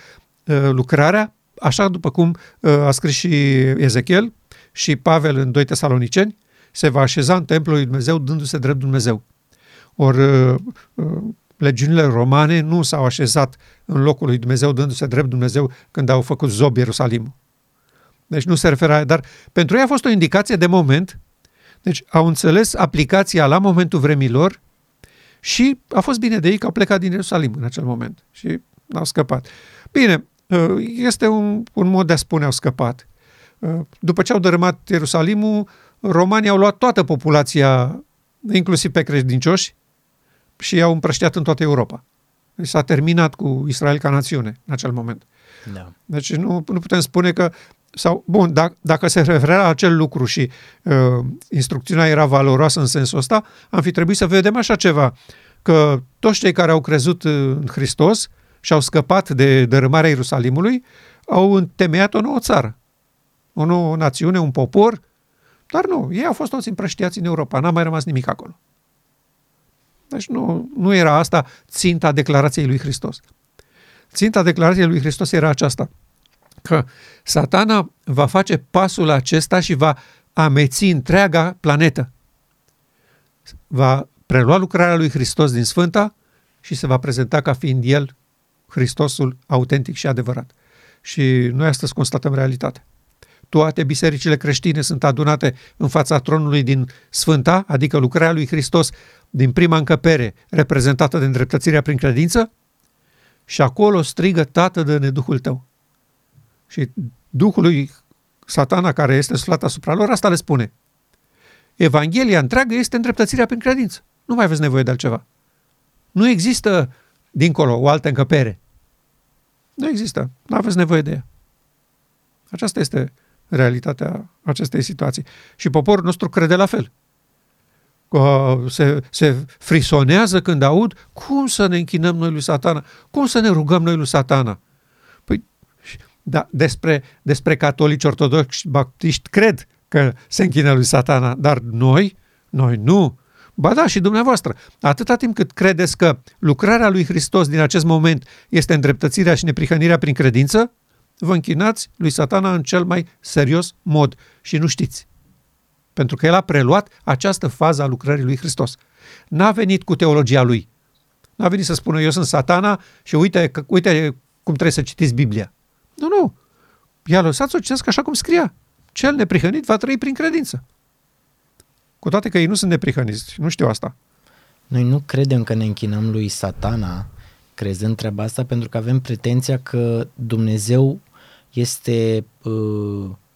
lucrarea, așa după cum a scris și Ezechiel și Pavel în 2 Tesaloniceni, se va așeza în templul lui Dumnezeu, dându-se drept Dumnezeu. Ori legiunile romane nu s-au așezat în locul lui Dumnezeu, dându-se drept Dumnezeu, când au făcut zob Ierusalimul. Deci nu se referă, dar pentru ei a fost o indicație de moment, deci au înțeles aplicația la momentul vremilor și a fost bine de ei că au plecat din Ierusalim în acel moment și n-au scăpat. Bine, este un mod de a spune au scăpat. După ce au dărâmat Ierusalimul, romanii au luat toată populația, inclusiv pe credincioși, și i-au împrăștiat în toată Europa. Deci s-a terminat cu Israel ca națiune în acel moment. Da. Deci nu putem spune că... sau bun, dacă se referea la acel lucru și instrucțiunea era valoroasă în sensul ăsta, am fi trebuit să vedem așa ceva, că toți cei care au crezut în Hristos și au scăpat de dărâmarea Ierusalimului, au întemeiat o nouă țară, o nouă națiune, un popor, dar nu, ei au fost toți împrăștiați în Europa, n-a mai rămas nimic acolo. Deci nu era asta ținta declarației lui Hristos. Ținta declarației lui Hristos era aceasta, că Satana va face pasul acesta și va ameți întreaga planetă. Va prelua lucrarea lui Hristos din Sfânta și se va prezenta ca fiind el Hristosul autentic și adevărat. Și noi astăzi constatăm realitatea. Toate bisericile creștine sunt adunate în fața tronului din Sfânta, adică lucrarea lui Hristos din prima încăpere, reprezentată de îndreptățirea prin credință, și acolo strigă: Tată, dă-ne Duhul tău. Și Duhul lui Satana, care este suflat asupra lor, asta le spune. Evanghelia întreagă este îndreptățirea prin credință. Nu mai aveți nevoie de altceva. Nu există dincolo o altă încăpere. Nu există. Nu aveți nevoie de ea. Aceasta este realitatea acestei situații. Și poporul nostru crede la fel. Se frisonează când aud cum să ne închinăm noi lui Satana, cum să ne rugăm noi lui Satana. Păi, da, despre catolici, ortodoxi, baptiști cred că se închină lui Satana, dar noi nu. Ba da, și dumneavoastră, atâta timp cât credeți că lucrarea lui Hristos din acest moment este îndreptățirea și neprihănirea prin credință, vă închinați lui Satana în cel mai serios mod și nu știți. Pentru că el a preluat această fază a lucrării lui Hristos. N-a venit cu teologia lui. N-a venit să spună: eu sunt Satana și uite cum trebuie să citiți Biblia. Nu. I-a lăsat să o citească așa cum scria. Cel neprihănit va trăi prin credință. Cu toate că ei nu sunt neprihăniți. Nu știu asta. Noi nu credem că ne închinăm lui Satana crezând treaba asta, pentru că avem pretenția că Dumnezeu este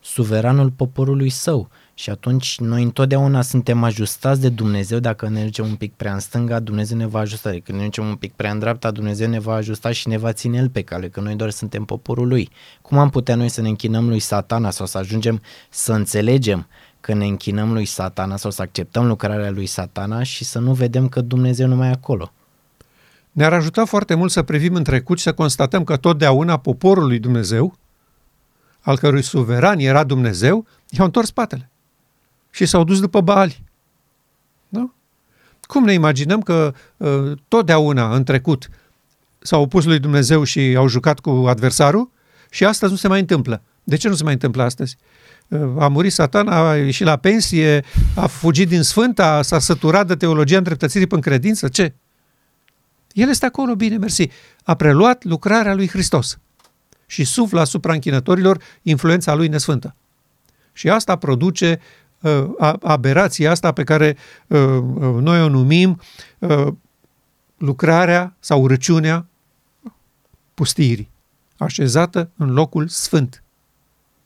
suveranul poporului său și atunci noi întotdeauna suntem ajustați de Dumnezeu. Dacă ne ducem un pic prea în stânga, Dumnezeu ne va ajusta. Când ne ducem un pic prea în dreapta, Dumnezeu ne va ajusta și ne va ține el pe cale, că noi doar suntem poporul lui. Cum am putea noi să ne închinăm lui Satana sau să ajungem să înțelegem că ne închinăm lui Satana sau să acceptăm lucrarea lui Satana și să nu vedem că Dumnezeu nu mai e acolo? Ne-ar ajuta foarte mult să privim în trecut și să constatăm că totdeauna poporul lui Dumnezeu al cărui suveran era Dumnezeu, i-au întors spatele și s-au dus după Baali. Da? Cum ne imaginăm că totdeauna în trecut s-au opus lui Dumnezeu și au jucat cu adversarul și astăzi nu se mai întâmplă? De ce nu se mai întâmplă astăzi? A murit Satan, a ieșit la pensie, a fugit din Sfânta, s-a săturat de teologia îndreptățirii până în credință? Ce? El este acolo, bine, mersi. A preluat lucrarea lui Hristos și suflă asupra închinătorilor influența lui nesfântă. Și asta produce aberația asta pe care noi o numim lucrarea sau urăciunea pustirii, așezată în locul sfânt.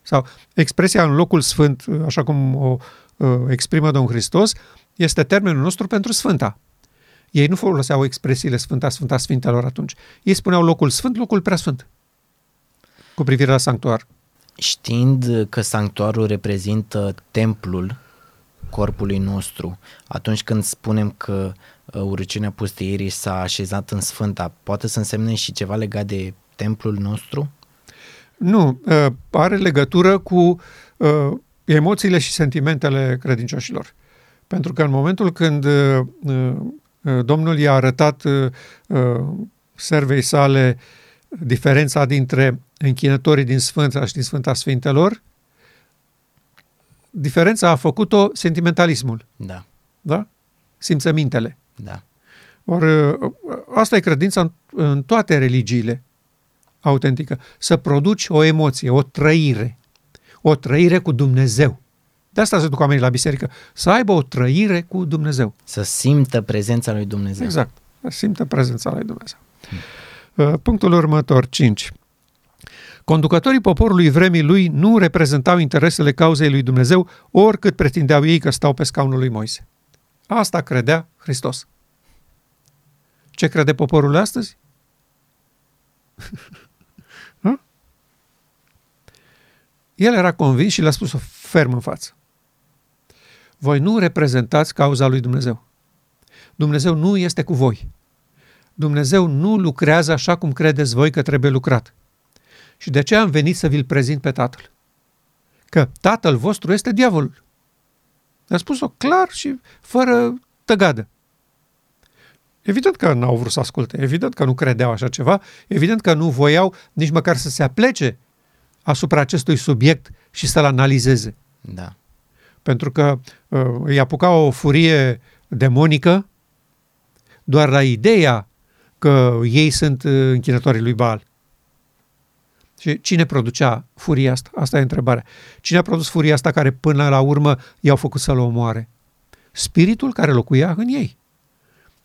Sau expresia în locul sfânt, așa cum o exprimă Domnul Hristos, este termenul nostru pentru Sfânta. Ei nu foloseau expresiile Sfânta, Sfânta Sfintelor atunci. Ei spuneau locul sfânt, locul preasfânt, cu privire la sanctuar. Știind că sanctuarul reprezintă templul corpului nostru, atunci când spunem că urăciunea pustiirii s-a așezat în Sfânta, poate să însemne și ceva legat de templul nostru? Nu, are legătură cu emoțiile și sentimentele credincioșilor. Pentru că în momentul când Domnul i-a arătat servei sale diferența dintre închinătorii din Sfânta și din Sfânta Sfintelor, diferența a făcut-o sentimentalismul. Da. Da? Simțămintele. Da. Or, asta e credința în toate religiile autentică. Să produci o emoție, o trăire. O trăire cu Dumnezeu. De asta se duc oamenii la biserică. Să aibă o trăire cu Dumnezeu. Să simtă prezența lui Dumnezeu. Exact. Să simtă prezența lui Dumnezeu. Punctul următor, 5. Conducătorii poporului vremii lui nu reprezentau interesele cauzei lui Dumnezeu, oricât pretindeau ei că stau pe scaunul lui Moise. Asta credea Hristos. Ce crede poporul astăzi? El era convins și le-a spus-o ferm în față. Voi nu reprezentați cauza lui Dumnezeu. Dumnezeu nu este cu voi. Dumnezeu nu lucrează așa cum credeți voi că trebuie lucrat. Și de aceea am venit să vi-l prezint pe Tatăl. Că Tatăl vostru este diavolul. Le-a spus-o clar și fără tăgadă. Evident că n-au vrut să asculte, evident că nu credeau așa ceva, evident că nu voiau nici măcar să se aplece asupra acestui subiect și să-l analizeze. Da. Pentru că îi apuca o furie demonică doar la ideea că ei sunt închinătorii lui Baal. Și cine producea furia asta? Asta e întrebarea. Cine a produs furia asta care până la urmă i-au făcut să-l omoare? Spiritul care locuia în ei.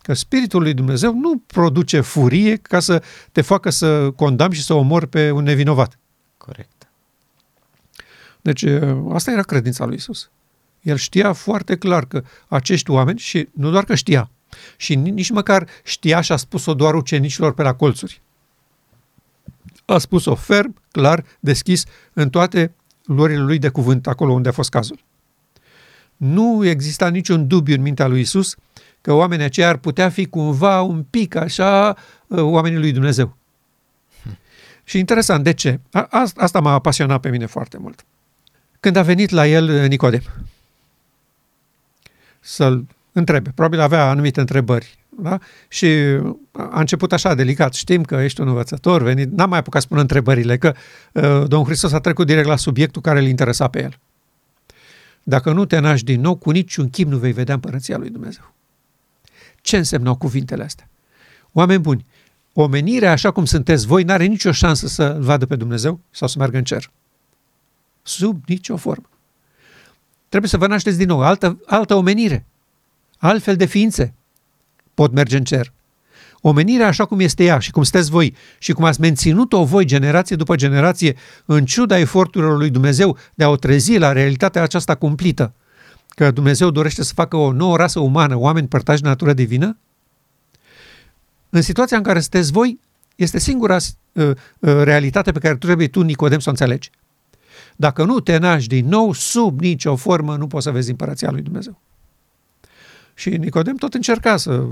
Că Spiritul lui Dumnezeu nu produce furie ca să te facă să condamni și să omori pe un nevinovat. Corect. Deci asta era credința lui Isus. El știa foarte clar că acești oameni, și nu doar că știa, și nici măcar știa și a spus-o doar ucenicilor pe la colțuri. A spus-o ferm, clar, deschis în toate luările lui de cuvânt, acolo unde a fost cazul. Nu exista niciun dubiu în mintea lui Isus că oamenii aceia ar putea fi cumva un pic așa oamenii lui Dumnezeu. Și interesant, de ce? Asta m-a apasionat pe mine foarte mult. Când a venit la el Nicodem să-l întrebe, probabil avea anumite întrebări, da? Și a început așa delicat, știm că ești un învățător venit, n-am mai apucat să pun întrebările, că Domnul Hristos a trecut direct la subiectul care îl interesa pe el. Dacă nu te naști din nou, cu niciun chip nu vei vedea împărăția lui Dumnezeu. Ce însemnau cuvintele astea? Oameni buni, omenirea așa cum sunteți voi n-are nicio șansă să-L vadă pe Dumnezeu sau să meargă în cer. Sub nicio formă. Trebuie să vă nașteți din nou, altă omenire, altfel de ființe pot merge în cer. Omenirea așa cum este ea și cum sunteți voi și cum ați menținut-o voi generație după generație în ciuda eforturilor lui Dumnezeu de a o trezi la realitatea aceasta cumplită, că Dumnezeu dorește să facă o nouă rasă umană, oameni părtași de natură divină, în situația în care sunteți voi, este singura realitate pe care trebuie tu, Nicodem, să o înțelegi. Dacă nu te naști din nou, sub nicio formă nu poți să vezi împărăția lui Dumnezeu. Și Nicodem tot încerca să,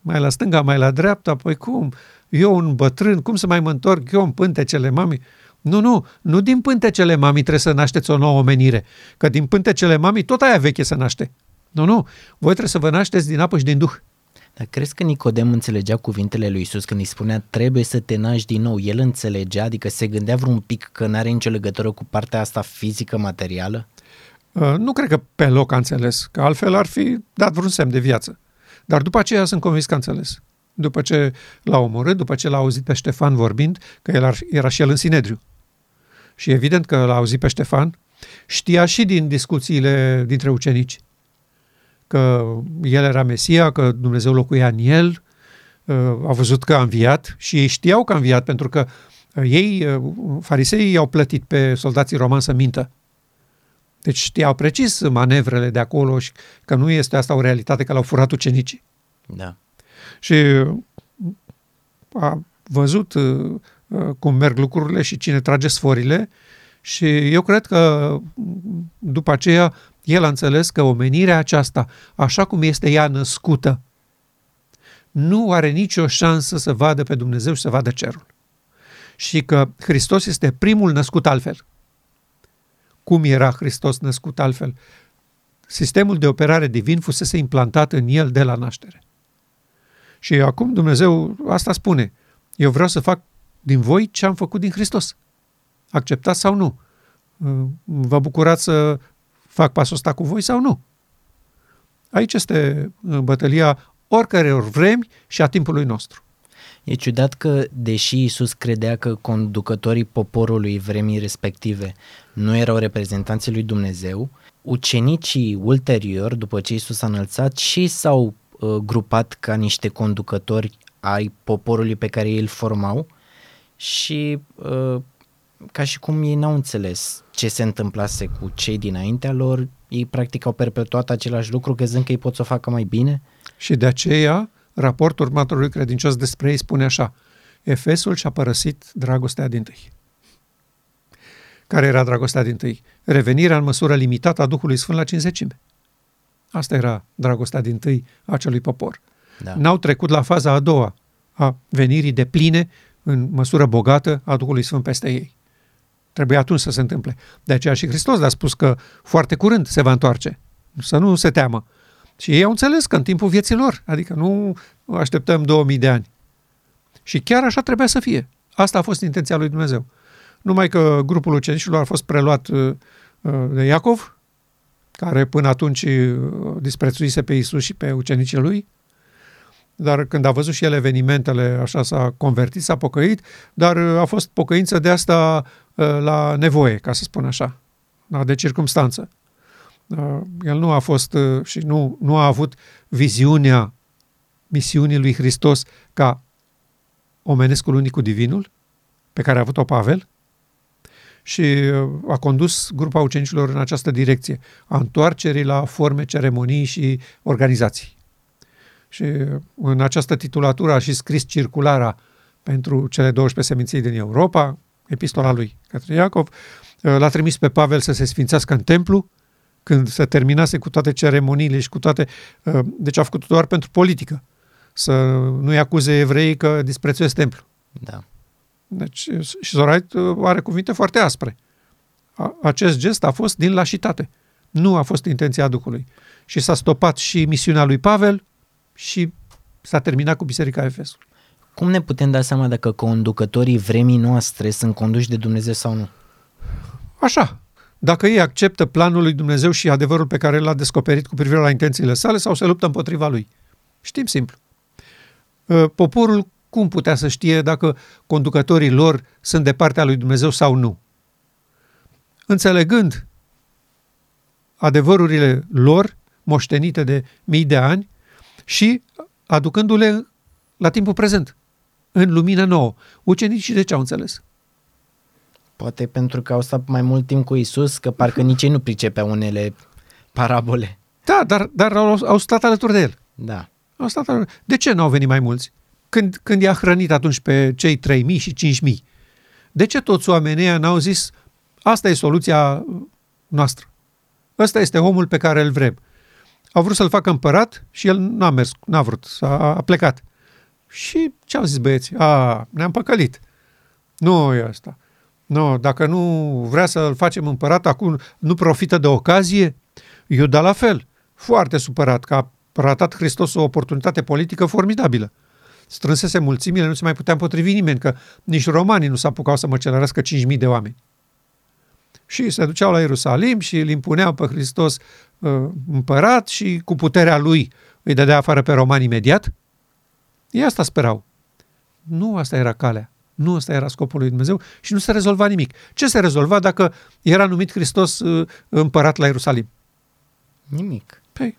mai la stânga, mai la dreapta, păi cum? Eu un bătrân, cum să mai mă întorc eu în pântecele mamei? Nu din pântecele mamii trebuie să nașteți o nouă omenire, că din pântecele mamii tot aia veche să naște. Nu, voi trebuie să vă nașteți din apă și din Duh. Dar crezi că Nicodem înțelegea cuvintele lui Iisus când îi spunea trebuie să te naști din nou? El înțelegea, adică se gândea vreun pic că n-are nicio legătură cu partea asta fizică, materială? Nu cred că pe loc a înțeles, că altfel ar fi dat vreun semn de viață. Dar după aceea sunt convins că a înțeles. După ce l-a omorât, după ce l-a auzit pe Ștefan vorbind, că el era și el în Sinedriu. Și evident că l-a auzit pe Ștefan, știa și din discuțiile dintre ucenici că el era Mesia, că Dumnezeu locuia în el, a văzut că a înviat și ei știau că a înviat, pentru că ei, fariseii, i-au plătit pe soldații romani să mintă. Deci știau precis manevrele de acolo și că nu este asta o realitate, că l-au furat ucenicii. Da. Și a văzut cum merg lucrurile și cine trage sforile și eu cred că după aceea el a înțeles că omenirea aceasta, așa cum este ea născută, nu are nicio șansă să vadă pe Dumnezeu și să vadă cerul. Și că Hristos este primul născut altfel. Cum era Hristos născut altfel? Sistemul de operare divin fusese implantat în el de la naștere. Și acum Dumnezeu asta spune: eu vreau să fac din voi ce am făcut din Hristos. Acceptați sau nu? Vă bucurați să fac pasul ăsta cu voi sau nu? Aici este bătălia oricăror vremi și a timpului nostru. E ciudat că, deși Iisus credea că conducătorii poporului vremii respective nu erau reprezentanții lui Dumnezeu, ucenicii ulterior, după ce Iisus a înălțat, și s-au grupat ca niște conducători ai poporului pe care ei îl formau și ca și cum ei n-au înțeles ce se întâmplase cu cei dinaintea lor, ei practic au perpetuat același lucru crezând că ei pot să o facă mai bine. Și de aceea raportul următorului credincios despre ei spune așa: Efesul și-a părăsit dragostea dintâi. Care era dragostea dintâi? Revenirea în măsură limitată a Duhului Sfânt la cinzecime. Asta era dragostea dintâi a acelui popor. Da. N-au trecut la faza a doua, a venirii de pline în măsură bogată a Duhului Sfânt peste ei. Trebuie atunci să se întâmple. De aceea și Hristos le-a spus că foarte curând se va întoarce, să nu se teamă. Și ei au înțeles că în timpul vieții lor, adică nu așteptăm 2000 de ani. Și chiar așa trebuia să fie. Asta a fost intenția lui Dumnezeu. Numai că grupul ucenicilor a fost preluat de Iacov, care până atunci disprețuise pe Iisus și pe ucenicii lui, dar când a văzut și el evenimentele, așa s-a convertit, s-a pocăit, dar a fost pocăință de asta la nevoie, ca să spun așa, de circumstanță. El nu a fost și nu a avut viziunea misiunii lui Hristos ca omenescul unic cu divinul, pe care a avut-o Pavel, și a condus grupa ucenicilor în această direcție, a întoarcerii la forme, ceremonii și organizații. Și în această titulatură a și scris circulara pentru cele 12 seminții din Europa, epistola lui către Iacov, l-a trimis pe Pavel să se sfințească în templu, când se terminase cu toate ceremoniile și cu toate... Deci a făcut doar pentru politică, să nu-i acuze evreii că disprețuiesc templul. Da. Deci, și Zorait are cuvinte foarte aspre. Acest gest a fost din lașitate. Nu a fost intenția Duhului. Și s-a stopat și misiunea lui Pavel și s-a terminat cu Biserica Efesului. Cum ne putem da seama dacă conducătorii vremii noastre sunt conduși de Dumnezeu sau nu? Așa. Dacă ei acceptă planul lui Dumnezeu și adevărul pe care l-a descoperit cu privire la intențiile sale sau se luptă împotriva lui. Știm simplu. Poporul cum putea să știe dacă conducătorii lor sunt de partea lui Dumnezeu sau nu? Înțelegând adevărurile lor moștenite de mii de ani și aducându-le la timpul prezent, în lumină nouă. Ucenicii de ce au înțeles? Poate pentru că au stat mai mult timp cu Iisus, că parcă nici ei nu pricepea unele parabole. Da, dar au stat alături de el. Da. Au stat alături. De ce n-au venit mai mulți? Când i-a hrănit atunci pe cei 3.000 și 5.000, de ce toți oamenii ăia n-au zis asta e soluția noastră? Ăsta este omul pe care îl vrem. Au vrut să-l facă împărat și el n-a mers, n-a vrut, a plecat. Și ce au zis băieții? Ne-am păcălit. Nu e asta. No, dacă nu vrea să-l facem împărat, acum nu profită de ocazie? Iuda la fel, foarte supărat că a ratat Hristos o oportunitate politică formidabilă. Strânsese mulțimile, nu se mai putea împotrivi nimeni, că nici romanii nu s-apucau să măcelărească 5.000 de oameni. Și se duceau la Ierusalim și îl impuneau pe Hristos împărat și cu puterea lui îi dădea afară pe romani imediat. Ei asta sperau. Nu asta era calea. Nu ăsta era scopul lui Dumnezeu și nu se rezolva nimic. Ce se rezolva dacă era numit Hristos împărat la Ierusalim? Nimic. Păi.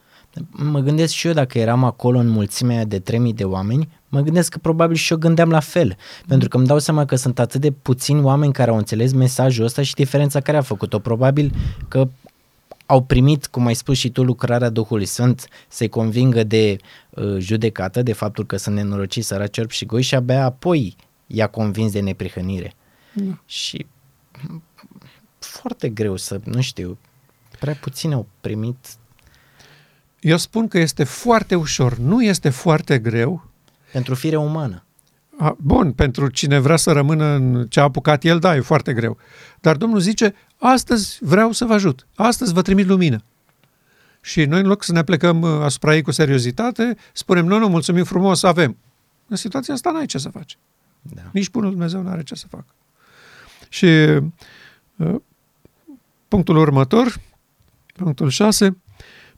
Mă gândesc și eu, dacă eram acolo în mulțimea de 3.000 de oameni, mă gândesc că probabil și eu gândeam la fel, pentru că îmi dau seama că sunt atât de puțini oameni care au înțeles mesajul ăsta și diferența care a făcut-o. Probabil că au primit, cum ai spus și tu, lucrarea Duhului Sfânt să-i convingă de judecată, de faptul că sunt nenorociți, săraci, orbi și goi, și abia apoi i-a convins de neprihănire. Da. Și foarte greu să, nu știu, prea puțin au primit. Eu spun că este foarte ușor, nu este foarte greu. Pentru firea umană. Bun, pentru cine vrea să rămână în ce a apucat el, da, e foarte greu. Dar Domnul zice, astăzi vreau să vă ajut, astăzi vă trimit lumină. Și noi, în loc să ne plecăm asupra ei cu seriozitate, spunem, nu, mulțumim frumos, avem. În situația asta n-ai ce să faci. Da. Nici bunul Dumnezeu nu are ce să facă. Și punctul următor, punctul 6,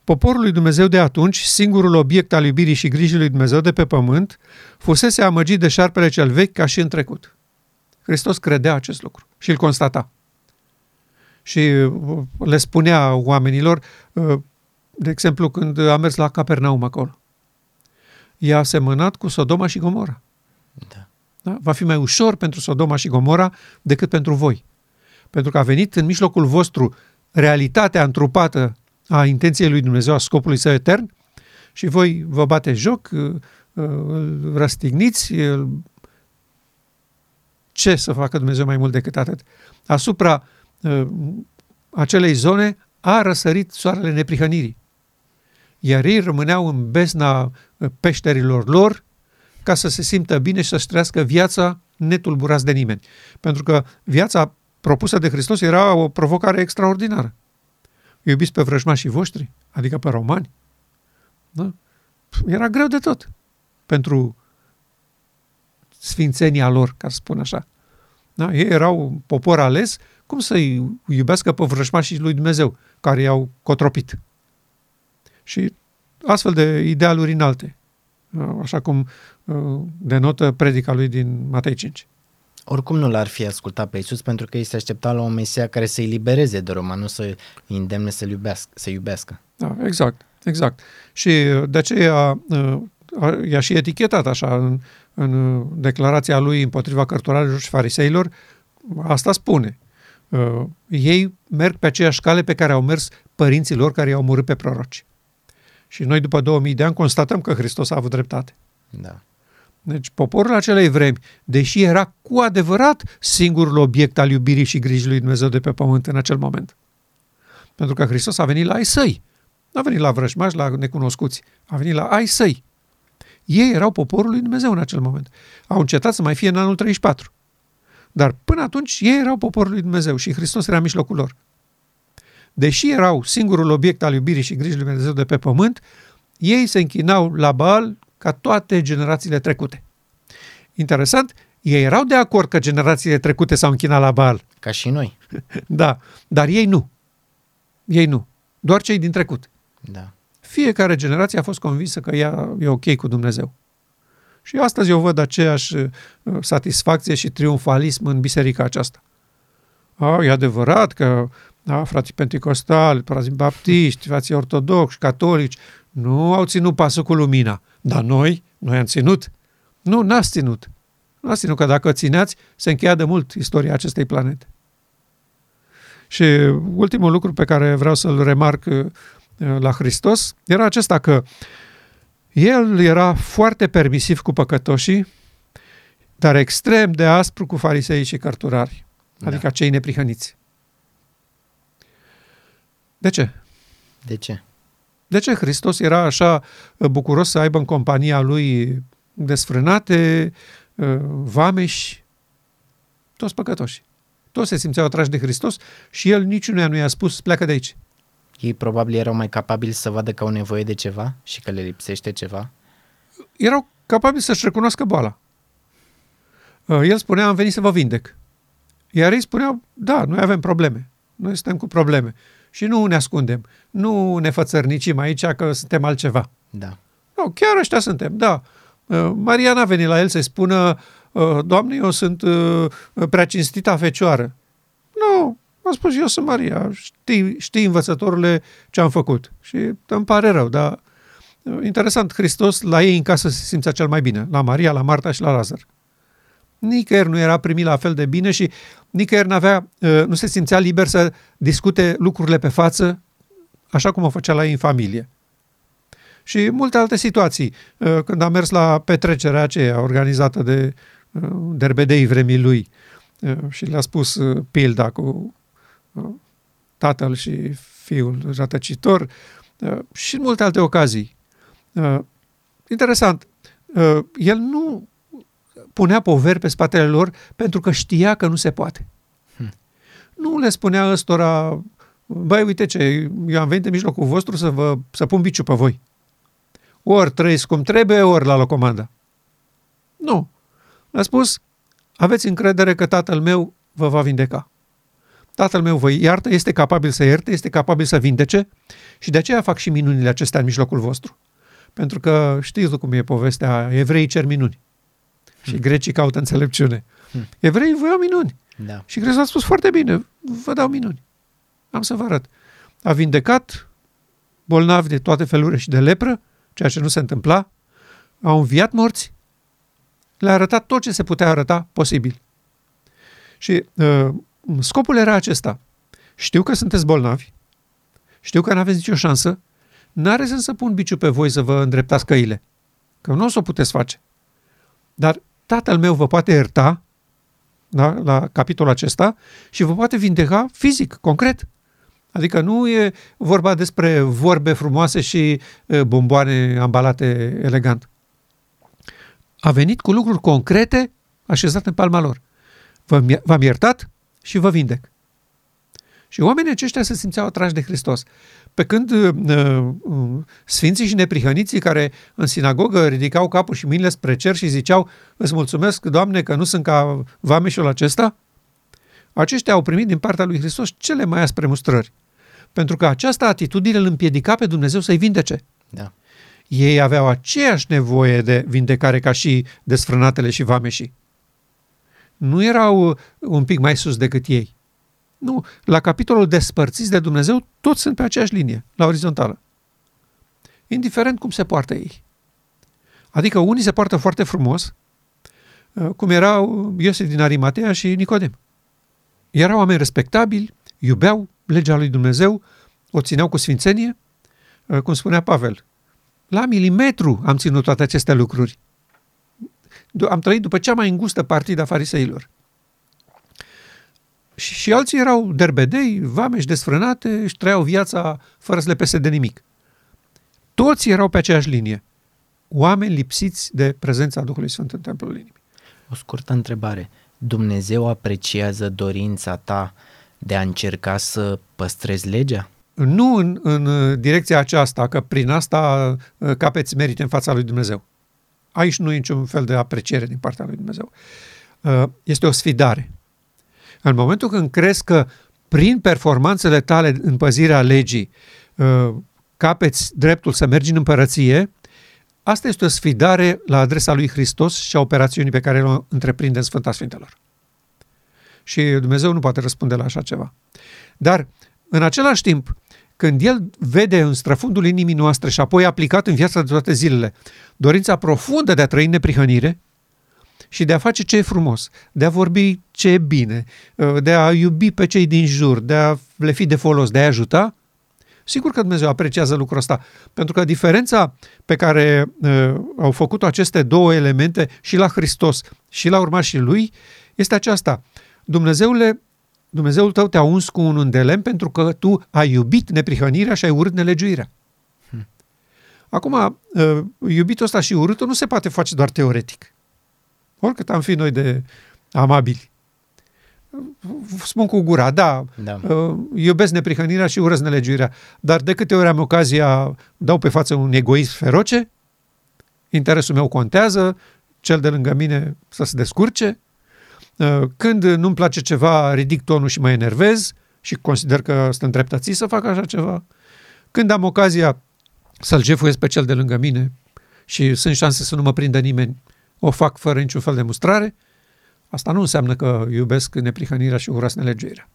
poporul lui Dumnezeu de atunci, singurul obiect al iubirii și grijii lui Dumnezeu de pe pământ, fusese amăgit de șarpele cel vechi ca și în trecut. Hristos credea acest lucru și îl constata. Și le spunea oamenilor, de exemplu, când a mers la Capernaum acolo, i-a asemănat cu Sodoma și Gomora. Da. Da? Va fi mai ușor pentru Sodoma și Gomora decât pentru voi. Pentru că a venit în mijlocul vostru realitatea întrupată a intenției lui Dumnezeu, a scopului său etern, și voi vă bateți joc, îl răstigniți. Ce să facă Dumnezeu mai mult decât atât? Asupra acelei zone a răsărit soarele neprihănirii. Iar ei rămâneau în bezna peșterilor lor ca să se simtă bine și să-și trăiască viața netulburați de nimeni. Pentru că viața propusă de Hristos era o provocare extraordinară. Iubiți pe vrăjmașii voștri, adică pe romani. Da? Era greu de tot pentru sfințenia lor, ca să spun așa. Da? Ei erau un popor ales, cum să-i iubească pe vrăjmașii lui Dumnezeu, care i-au cotropit. Și astfel de idealuri înalte, așa cum denotă predica lui din Matei 5. Oricum nu l-ar fi ascultat pe Iisus, pentru că ei se aștepta la un Mesia care să-i libereze de romani, nu să-i îndemne să-l iubească, să iubească. Da, exact. Și de aceea i-a și etichetat așa în declarația lui împotriva cărturarilor și fariseilor. Asta spune. Ei merg pe aceeași cale pe care au mers părinții lor care i-au omorât pe proroci. Și noi după 2000 de ani constatăm că Hristos a avut dreptate. Da. Deci poporul acelei vremi, deși era cu adevărat singurul obiect al iubirii și grijii lui Dumnezeu de pe pământ în acel moment. Pentru că Hristos a venit la ai săi. Nu a venit la vrăjmași, la necunoscuți. A venit la ai săi. Ei erau poporul lui Dumnezeu în acel moment. Au încetat să mai fie în anul 34. Dar până atunci ei erau poporul lui Dumnezeu și Hristos era în mijlocul lor. Deși erau singurul obiect al iubirii și grijii lui Dumnezeu de pe pământ, ei se închinau la Baal ca toate generațiile trecute. Interesant, ei erau de acord că generațiile trecute s-au închinat la Baal. Ca și noi. Da, dar ei nu. Ei nu. Doar cei din trecut. Da. Fiecare generație a fost convinsă că ea e ok cu Dumnezeu. Și astăzi eu văd aceeași satisfacție și triumfalism în biserica aceasta. E adevărat că frații penticostali, frații baptiști, frații ortodoxi, catolici, nu au ținut pasul cu lumina. Dar noi am ținut. Nu, n-ați ținut. N-ați ținut, că dacă țineați, se încheia de mult istoria acestei planete. Și ultimul lucru pe care vreau să-l remarc la Hristos era acesta, că el era foarte permisiv cu păcătoșii, dar extrem de aspru cu fariseii și cărturarii, adică cei neprihăniți. De ce? De ce Hristos era așa bucuros să aibă în compania lui desfrânate, vameși, toți păcătoși, Toți se simțeau atrași de Hristos și el niciunea nu i-a spus, pleacă de aici. Ei probabil erau mai capabili să vadă că au nevoie de ceva și că le lipsește ceva? Erau capabili să-și recunoască boala. El spunea, am venit să vă vindec. Iar ei spuneau, da, noi avem probleme. Noi suntem cu probleme. Și nu ne ascundem. Nu ne fățărnicim aici că suntem altceva. Da. No, chiar ăștia suntem, da. Maria n-a venit la el să-i spună, Doamne, eu sunt prea cinstita fecioară. Nu, am spus, eu sunt Maria. Știi, învățătorule, ce am făcut. Și îmi pare rău, dar interesant, Hristos la ei în casă se simțea cel mai bine. La Maria, la Marta și la Lazar. Nicăieri nu era primit la fel de bine și nicăieri nu se simțea liber să discute lucrurile pe față, așa cum o făcea la ei în familie. Și multe alte situații. Când a mers la petrecerea aceea organizată de derbedeii vremii lui și le-a spus pilda cu tatăl și fiul rătăcitor și multe alte ocazii. Interesant, el nu punea poveri pe spatele lor pentru că știa că nu se poate. Nu le spunea ăstora, băi, uite ce, eu am venit în mijlocul vostru să pun biciu pe voi. Ori trăiți cum trebuie, ori la locomanda. Nu. Le-a spus, aveți încredere că tatăl meu vă va vindeca. Tatăl meu vă iartă, este capabil să ierte, este capabil să vindece și de aceea fac și minunile acestea în mijlocul vostru. Pentru că știți cum e povestea, evreii cer minuni. Și grecii caută înțelepciune. Evreii voiau minuni. Da. Și Hristos a spus foarte bine, vă dau minuni. Am să vă arăt. A vindecat bolnavi de toate felurile și de lepră, ceea ce nu se întâmpla. Au înviat morți. Le-a arătat tot ce se putea arăta posibil. Și scopul era acesta. Știu că sunteți bolnavi. Știu că n-aveți nicio șansă. N-are sens să pun biciu pe voi să vă îndreptați căile. Că nu o să o puteți face. Dar tatăl meu vă poate ierta, da, la capitolul acesta, și vă poate vindeca fizic, concret. Adică nu e vorba despre vorbe frumoase și bomboane ambalate elegant. A venit cu lucruri concrete așezate în palma lor. V-am iertat și vă vindec. Și oamenii aceștia se simțeau atrași de Hristos. Pe când sfinții și neprihăniții care în sinagogă ridicau capul și mâinile spre cer și ziceau îți mulțumesc, Doamne, că nu sunt ca vameșul acesta, aceștia au primit din partea lui Hristos cele mai aspre mustrări. Pentru că această atitudine îl împiedica pe Dumnezeu să-i vindece. Da. Ei aveau aceeași nevoie de vindecare ca și desfrânatele și vameșii. Nu erau un pic mai sus decât ei. Nu, la capitolul despărțiți de Dumnezeu, toți sunt pe aceeași linie, la orizontală. Indiferent cum se poartă ei. Adică unii se poartă foarte frumos, cum erau Iosif din Arimatea și Nicodem. Erau oameni respectabili, iubeau legea lui Dumnezeu, o țineau cu sfințenie, cum spunea Pavel. La milimetru am ținut toate aceste lucruri. Am trăit după cea mai îngustă partidă a fariseilor. Și alții erau derbedei, vameși desfrânate, își trăiau viața fără să le pese de nimic. Toți erau pe aceeași linie. Oameni lipsiți de prezența Duhului Sfânt în templul inimii. O scurtă întrebare. Dumnezeu apreciază dorința ta de a încerca să păstrezi legea? Nu în direcția aceasta, că prin asta capeți merite în fața lui Dumnezeu. Aici nu e niciun fel de apreciere din partea lui Dumnezeu. Este o sfidare. În momentul când crezi că prin performanțele tale în păzirea legii capeți dreptul să mergi în împărăție, asta este o sfidare la adresa lui Hristos și a operațiunii pe care le întreprinde în Sfânta Sfintelor. Și Dumnezeu nu poate răspunde la așa ceva. Dar, în același timp, când El vede în străfundul inimii noastre și apoi aplicat în viața de toate zilele dorința profundă de a trăi în neprihănire, și de a face ce e frumos, de a vorbi ce e bine, de a iubi pe cei din jur, de a le fi de folos, de a ajuta, sigur că Dumnezeu apreciază lucrul ăsta. Pentru că diferența pe care au făcut-o aceste două elemente și la Hristos și la urmașii Lui este aceasta. Dumnezeul tău te-a uns cu un îndelem pentru că tu ai iubit neprihănirea și ai urât nelegiuirea. Acum, iubitul ăsta și urâtul nu se poate face doar teoretic. Oricât am fi noi de amabili. spun cu gura, da. Iubesc neprihănirea și urăsc nelegiuirea, dar de câte ori am ocazia dau pe față un egoism feroce, interesul meu contează, cel de lângă mine să se descurce, când nu-mi place ceva, ridic tonul și mă enervez și consider că sunt îndreptățit să fac așa ceva, când am ocazia să-l jefuiesc pe cel de lângă mine și sunt șanse să nu mă prindă nimeni, o fac fără niciun fel de mustrare. Asta nu înseamnă că iubesc neprihănirea și urăsc nelegiuirea.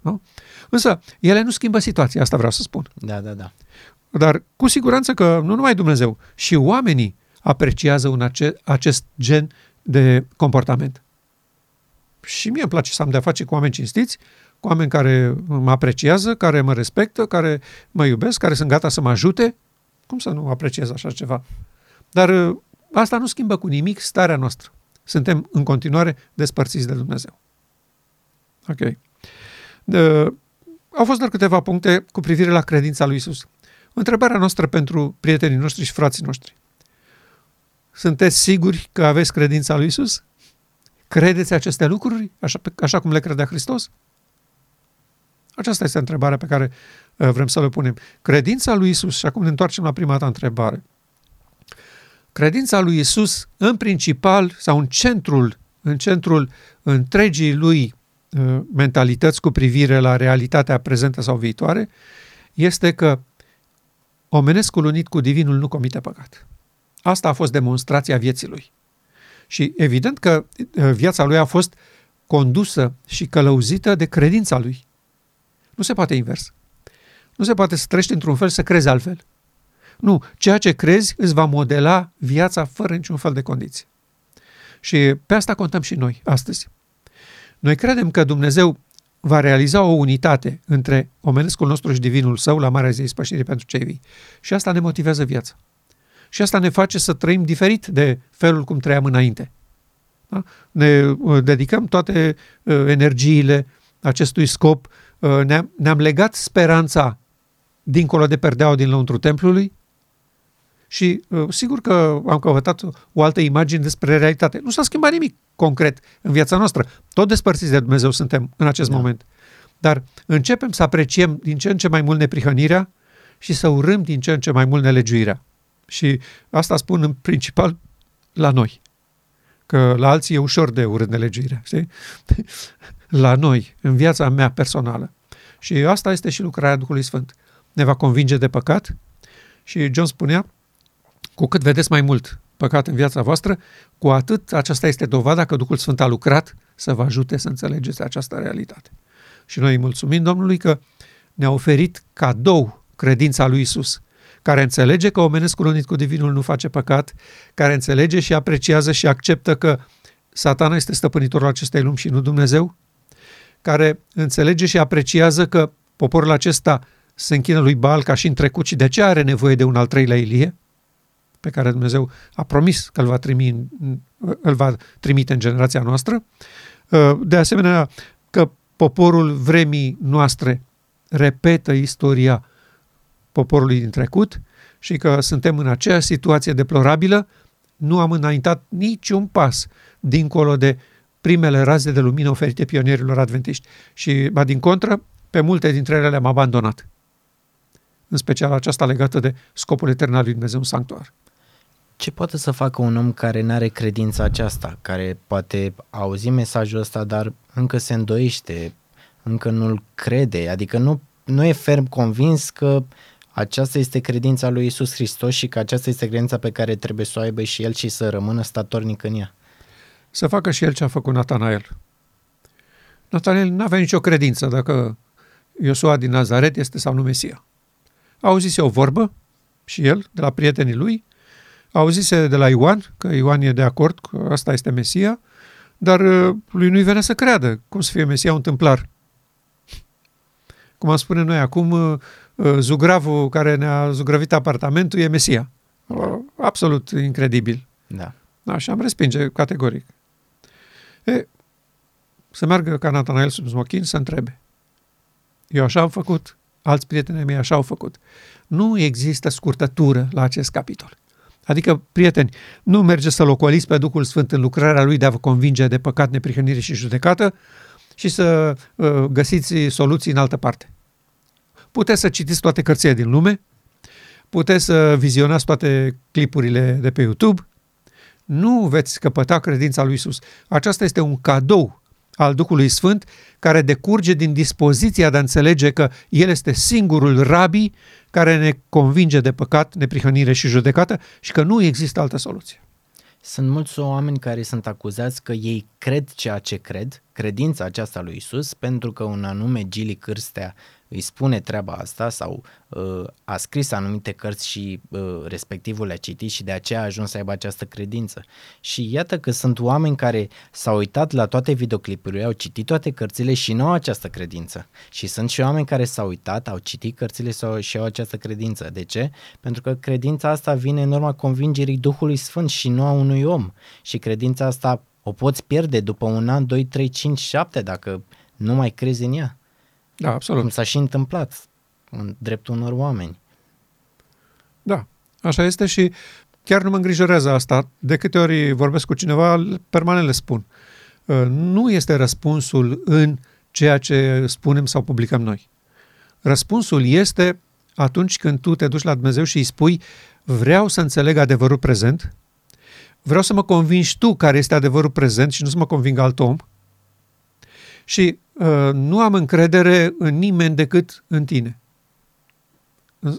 Nu? Însă, ele nu schimbă situația, asta vreau să spun. Da. Dar cu siguranță că nu numai Dumnezeu, și oamenii apreciază acest gen de comportament. Și mie îmi place să am de-a face cu oameni cinstiți, cu oameni care mă apreciază, care mă respectă, care mă iubesc, care sunt gata să mă ajute. Cum să nu apreciez așa ceva? Dar asta nu schimbă cu nimic starea noastră. Suntem în continuare despărțiți de Dumnezeu. Ok. Au fost doar câteva puncte cu privire la credința lui Isus. Întrebarea noastră pentru prietenii noștri și frații noștri. Sunteți siguri că aveți credința lui Isus? Credeți aceste lucruri așa cum le credea Hristos? Aceasta este întrebarea pe care vrem să le punem. Credința lui Isus, și acum ne întoarcem la prima ta întrebare. Credința lui Isus, în principal sau în centrul întregii lui mentalități cu privire la realitatea prezentă sau viitoare, este că omenescul unit cu divinul nu comite păcat. Asta a fost demonstrația vieții lui. Și evident că viața lui a fost condusă și călăuzită de credința lui. Nu se poate invers. Nu se poate să trăiești într-un fel, să crezi altfel. Nu, ceea ce crezi îți va modela viața fără niciun fel de condiții. Și pe asta contăm și noi astăzi. Noi credem că Dumnezeu va realiza o unitate între omenescul nostru și divinul său la Marea Zi Ispășirii pentru cei vii. Și asta ne motivează viața. Și asta ne face să trăim diferit de felul cum trăiam înainte. Da? Ne dedicăm toate energiile acestui scop. Ne-am legat speranța dincolo de perdeaua din lăuntru templului. Și sigur că am căutat o altă imagine despre realitate. Nu s-a schimbat nimic concret în viața noastră. Tot despărțiți de Dumnezeu suntem în acest moment. Dar începem să apreciem din ce în ce mai mult neprihănirea și să urâm din ce în ce mai mult nelegiuirea. Și asta spun în principal la noi. Că la alții e ușor de urât nelegiuirea. Știi? La noi, în viața mea personală. Și asta este și lucrarea Duhului Sfânt. Ne va convinge de păcat și John spunea, cu cât vedeți mai mult păcat în viața voastră, cu atât aceasta este dovada că Duhul Sfânt a lucrat să vă ajute să înțelegeți această realitate. Și noi îi mulțumim Domnului că ne-a oferit cadou credința lui Isus, care înțelege că omenescul unit cu divinul nu face păcat, care înțelege și apreciază și acceptă că Satana este stăpânitorul acestei lumi și nu Dumnezeu, care înțelege și apreciază că poporul acesta se închină lui Baal ca și în trecut și de ce are nevoie de un al treilea Ilie, pe care Dumnezeu a promis că îl va trimite în generația noastră. De asemenea, că poporul vremii noastre repetă istoria poporului din trecut și că suntem în aceeași situație deplorabilă, nu am înaintat niciun pas dincolo de primele raze de lumină oferite pionierilor adventiști. Și, ba din contră, pe multe dintre ele le-am abandonat. În special aceasta legată de scopul etern al lui Dumnezeu în sanctuar. Ce poate să facă un om care n-are credința aceasta, care poate auzi mesajul ăsta, dar încă se îndoiește, încă nu-l crede, adică nu e ferm convins că aceasta este credința lui Iisus Hristos și că aceasta este credința pe care trebuie să o aibă și el și să rămână statornic în ea? Să facă și el ce a făcut Natanael. Natanael n-avea nicio credință dacă Iosua din Nazaret este sau nu Mesia. Auzise o vorbă și el, de la prietenii lui, auzise de la Ioan, că Ioan e de acord că asta este Mesia, dar lui nu-i venea să creadă cum să fie Mesia un tâmplar. Cum am spune noi acum, zugravul care ne-a zugrăvit apartamentul e Mesia. Absolut incredibil. Da, și am respinge categoric. Să meargă ca Natanael sub smochin să întrebe. Eu așa am făcut, alți prietenii mei așa au făcut. Nu există scurtătură la acest capitol. Adică, prieteni, nu mergeți să-L ocoliți pe Duhul Sfânt în lucrarea Lui de a vă convinge de păcat, neprihănire și judecată și să găsiți soluții în altă parte. Puteți să citiți toate cărțile din lume, puteți să vizionați toate clipurile de pe YouTube, nu veți căpăta credința lui Iisus. Aceasta este un cadou al Duhului Sfânt care decurge din dispoziția de a înțelege că El este singurul rabi care ne convinge de păcat, neprihănire și judecată și că nu există altă soluție. Sunt mulți oameni care sunt acuzați că ei cred ceea ce cred, credința aceasta lui Iisus, pentru că un anume Gili Cârstea îi spune treaba asta sau a scris anumite cărți și respectivul le-a citit și de aceea a ajuns să aibă această credință. Și iată că sunt oameni care s-au uitat la toate videoclipurile, au citit toate cărțile și nu au această credință. Și sunt și oameni care s-au uitat, au citit cărțile și au această credință. De ce? Pentru că credința asta vine în urma convingerii Duhului Sfânt și nu a unui om. Și credința asta o poți pierde după un an, 2, 3, 5, 7 dacă nu mai crezi în ea. Da, absolut. Cum s-a și întâmplat în dreptul unor oameni. Da, așa este și chiar nu mă îngrijorează asta. De câte ori vorbesc cu cineva, permanent le spun. Nu este răspunsul în ceea ce spunem sau publicăm noi. Răspunsul este atunci când tu te duci la Dumnezeu și îi spui vreau să înțeleg adevărul prezent, vreau să mă convingi tu care este adevărul prezent și nu să mă convingă alt om și nu am încredere în nimeni decât în tine.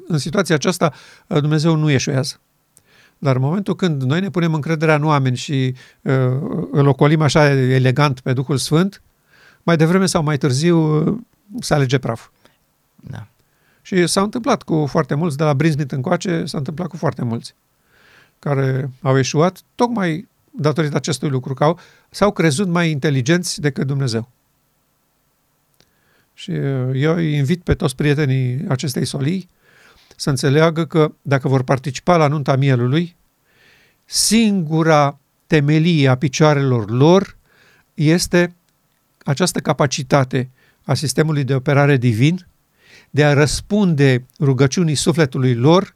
În situația aceasta Dumnezeu nu eșuează. Dar în momentul când noi ne punem încrederea în oameni și îl ocolim așa elegant pe Duhul Sfânt, mai devreme sau mai târziu se alege praf. Da. Și s-a întâmplat cu foarte mulți, de la Brinsmith încoace, s-a întâmplat cu foarte mulți care au eșuat tocmai datorită acestui lucru, că s-au crezut mai inteligenți decât Dumnezeu. Și eu îi invit pe toți prietenii acestei solii să înțeleagă că dacă vor participa la nunta Mielului, singura temelie a picioarelor lor este această capacitate a sistemului de operare divin de a răspunde rugăciunii sufletului lor.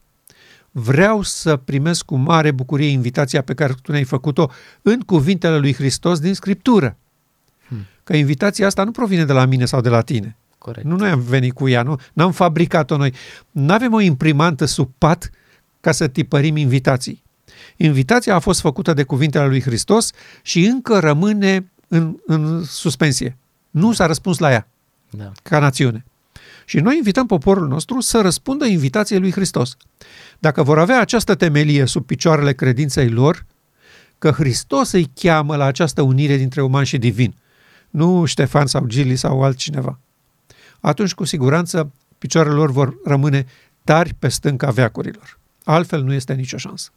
Vreau să primesc cu mare bucurie invitația pe care tu ne-ai făcut-o în cuvintele lui Hristos din Scriptură. Că invitația asta nu provine de la mine sau de la tine. Corect. Nu noi am venit cu ea, nu? N-am fabricat-o noi. N-avem o imprimantă sub pat ca să tipărim invitații. Invitația a fost făcută de cuvintele lui Hristos și încă rămâne în suspensie. Nu s-a răspuns la ea, da, ca națiune. Și noi invităm poporul nostru să răspundă invitației lui Hristos. Dacă vor avea această temelie sub picioarele credinței lor, că Hristos îi cheamă la această unire dintre uman și divin, nu Ștefan sau Gili sau altcineva, atunci cu siguranță picioarele lor vor rămâne tari pe stânca veacurilor. Altfel nu este nicio șansă.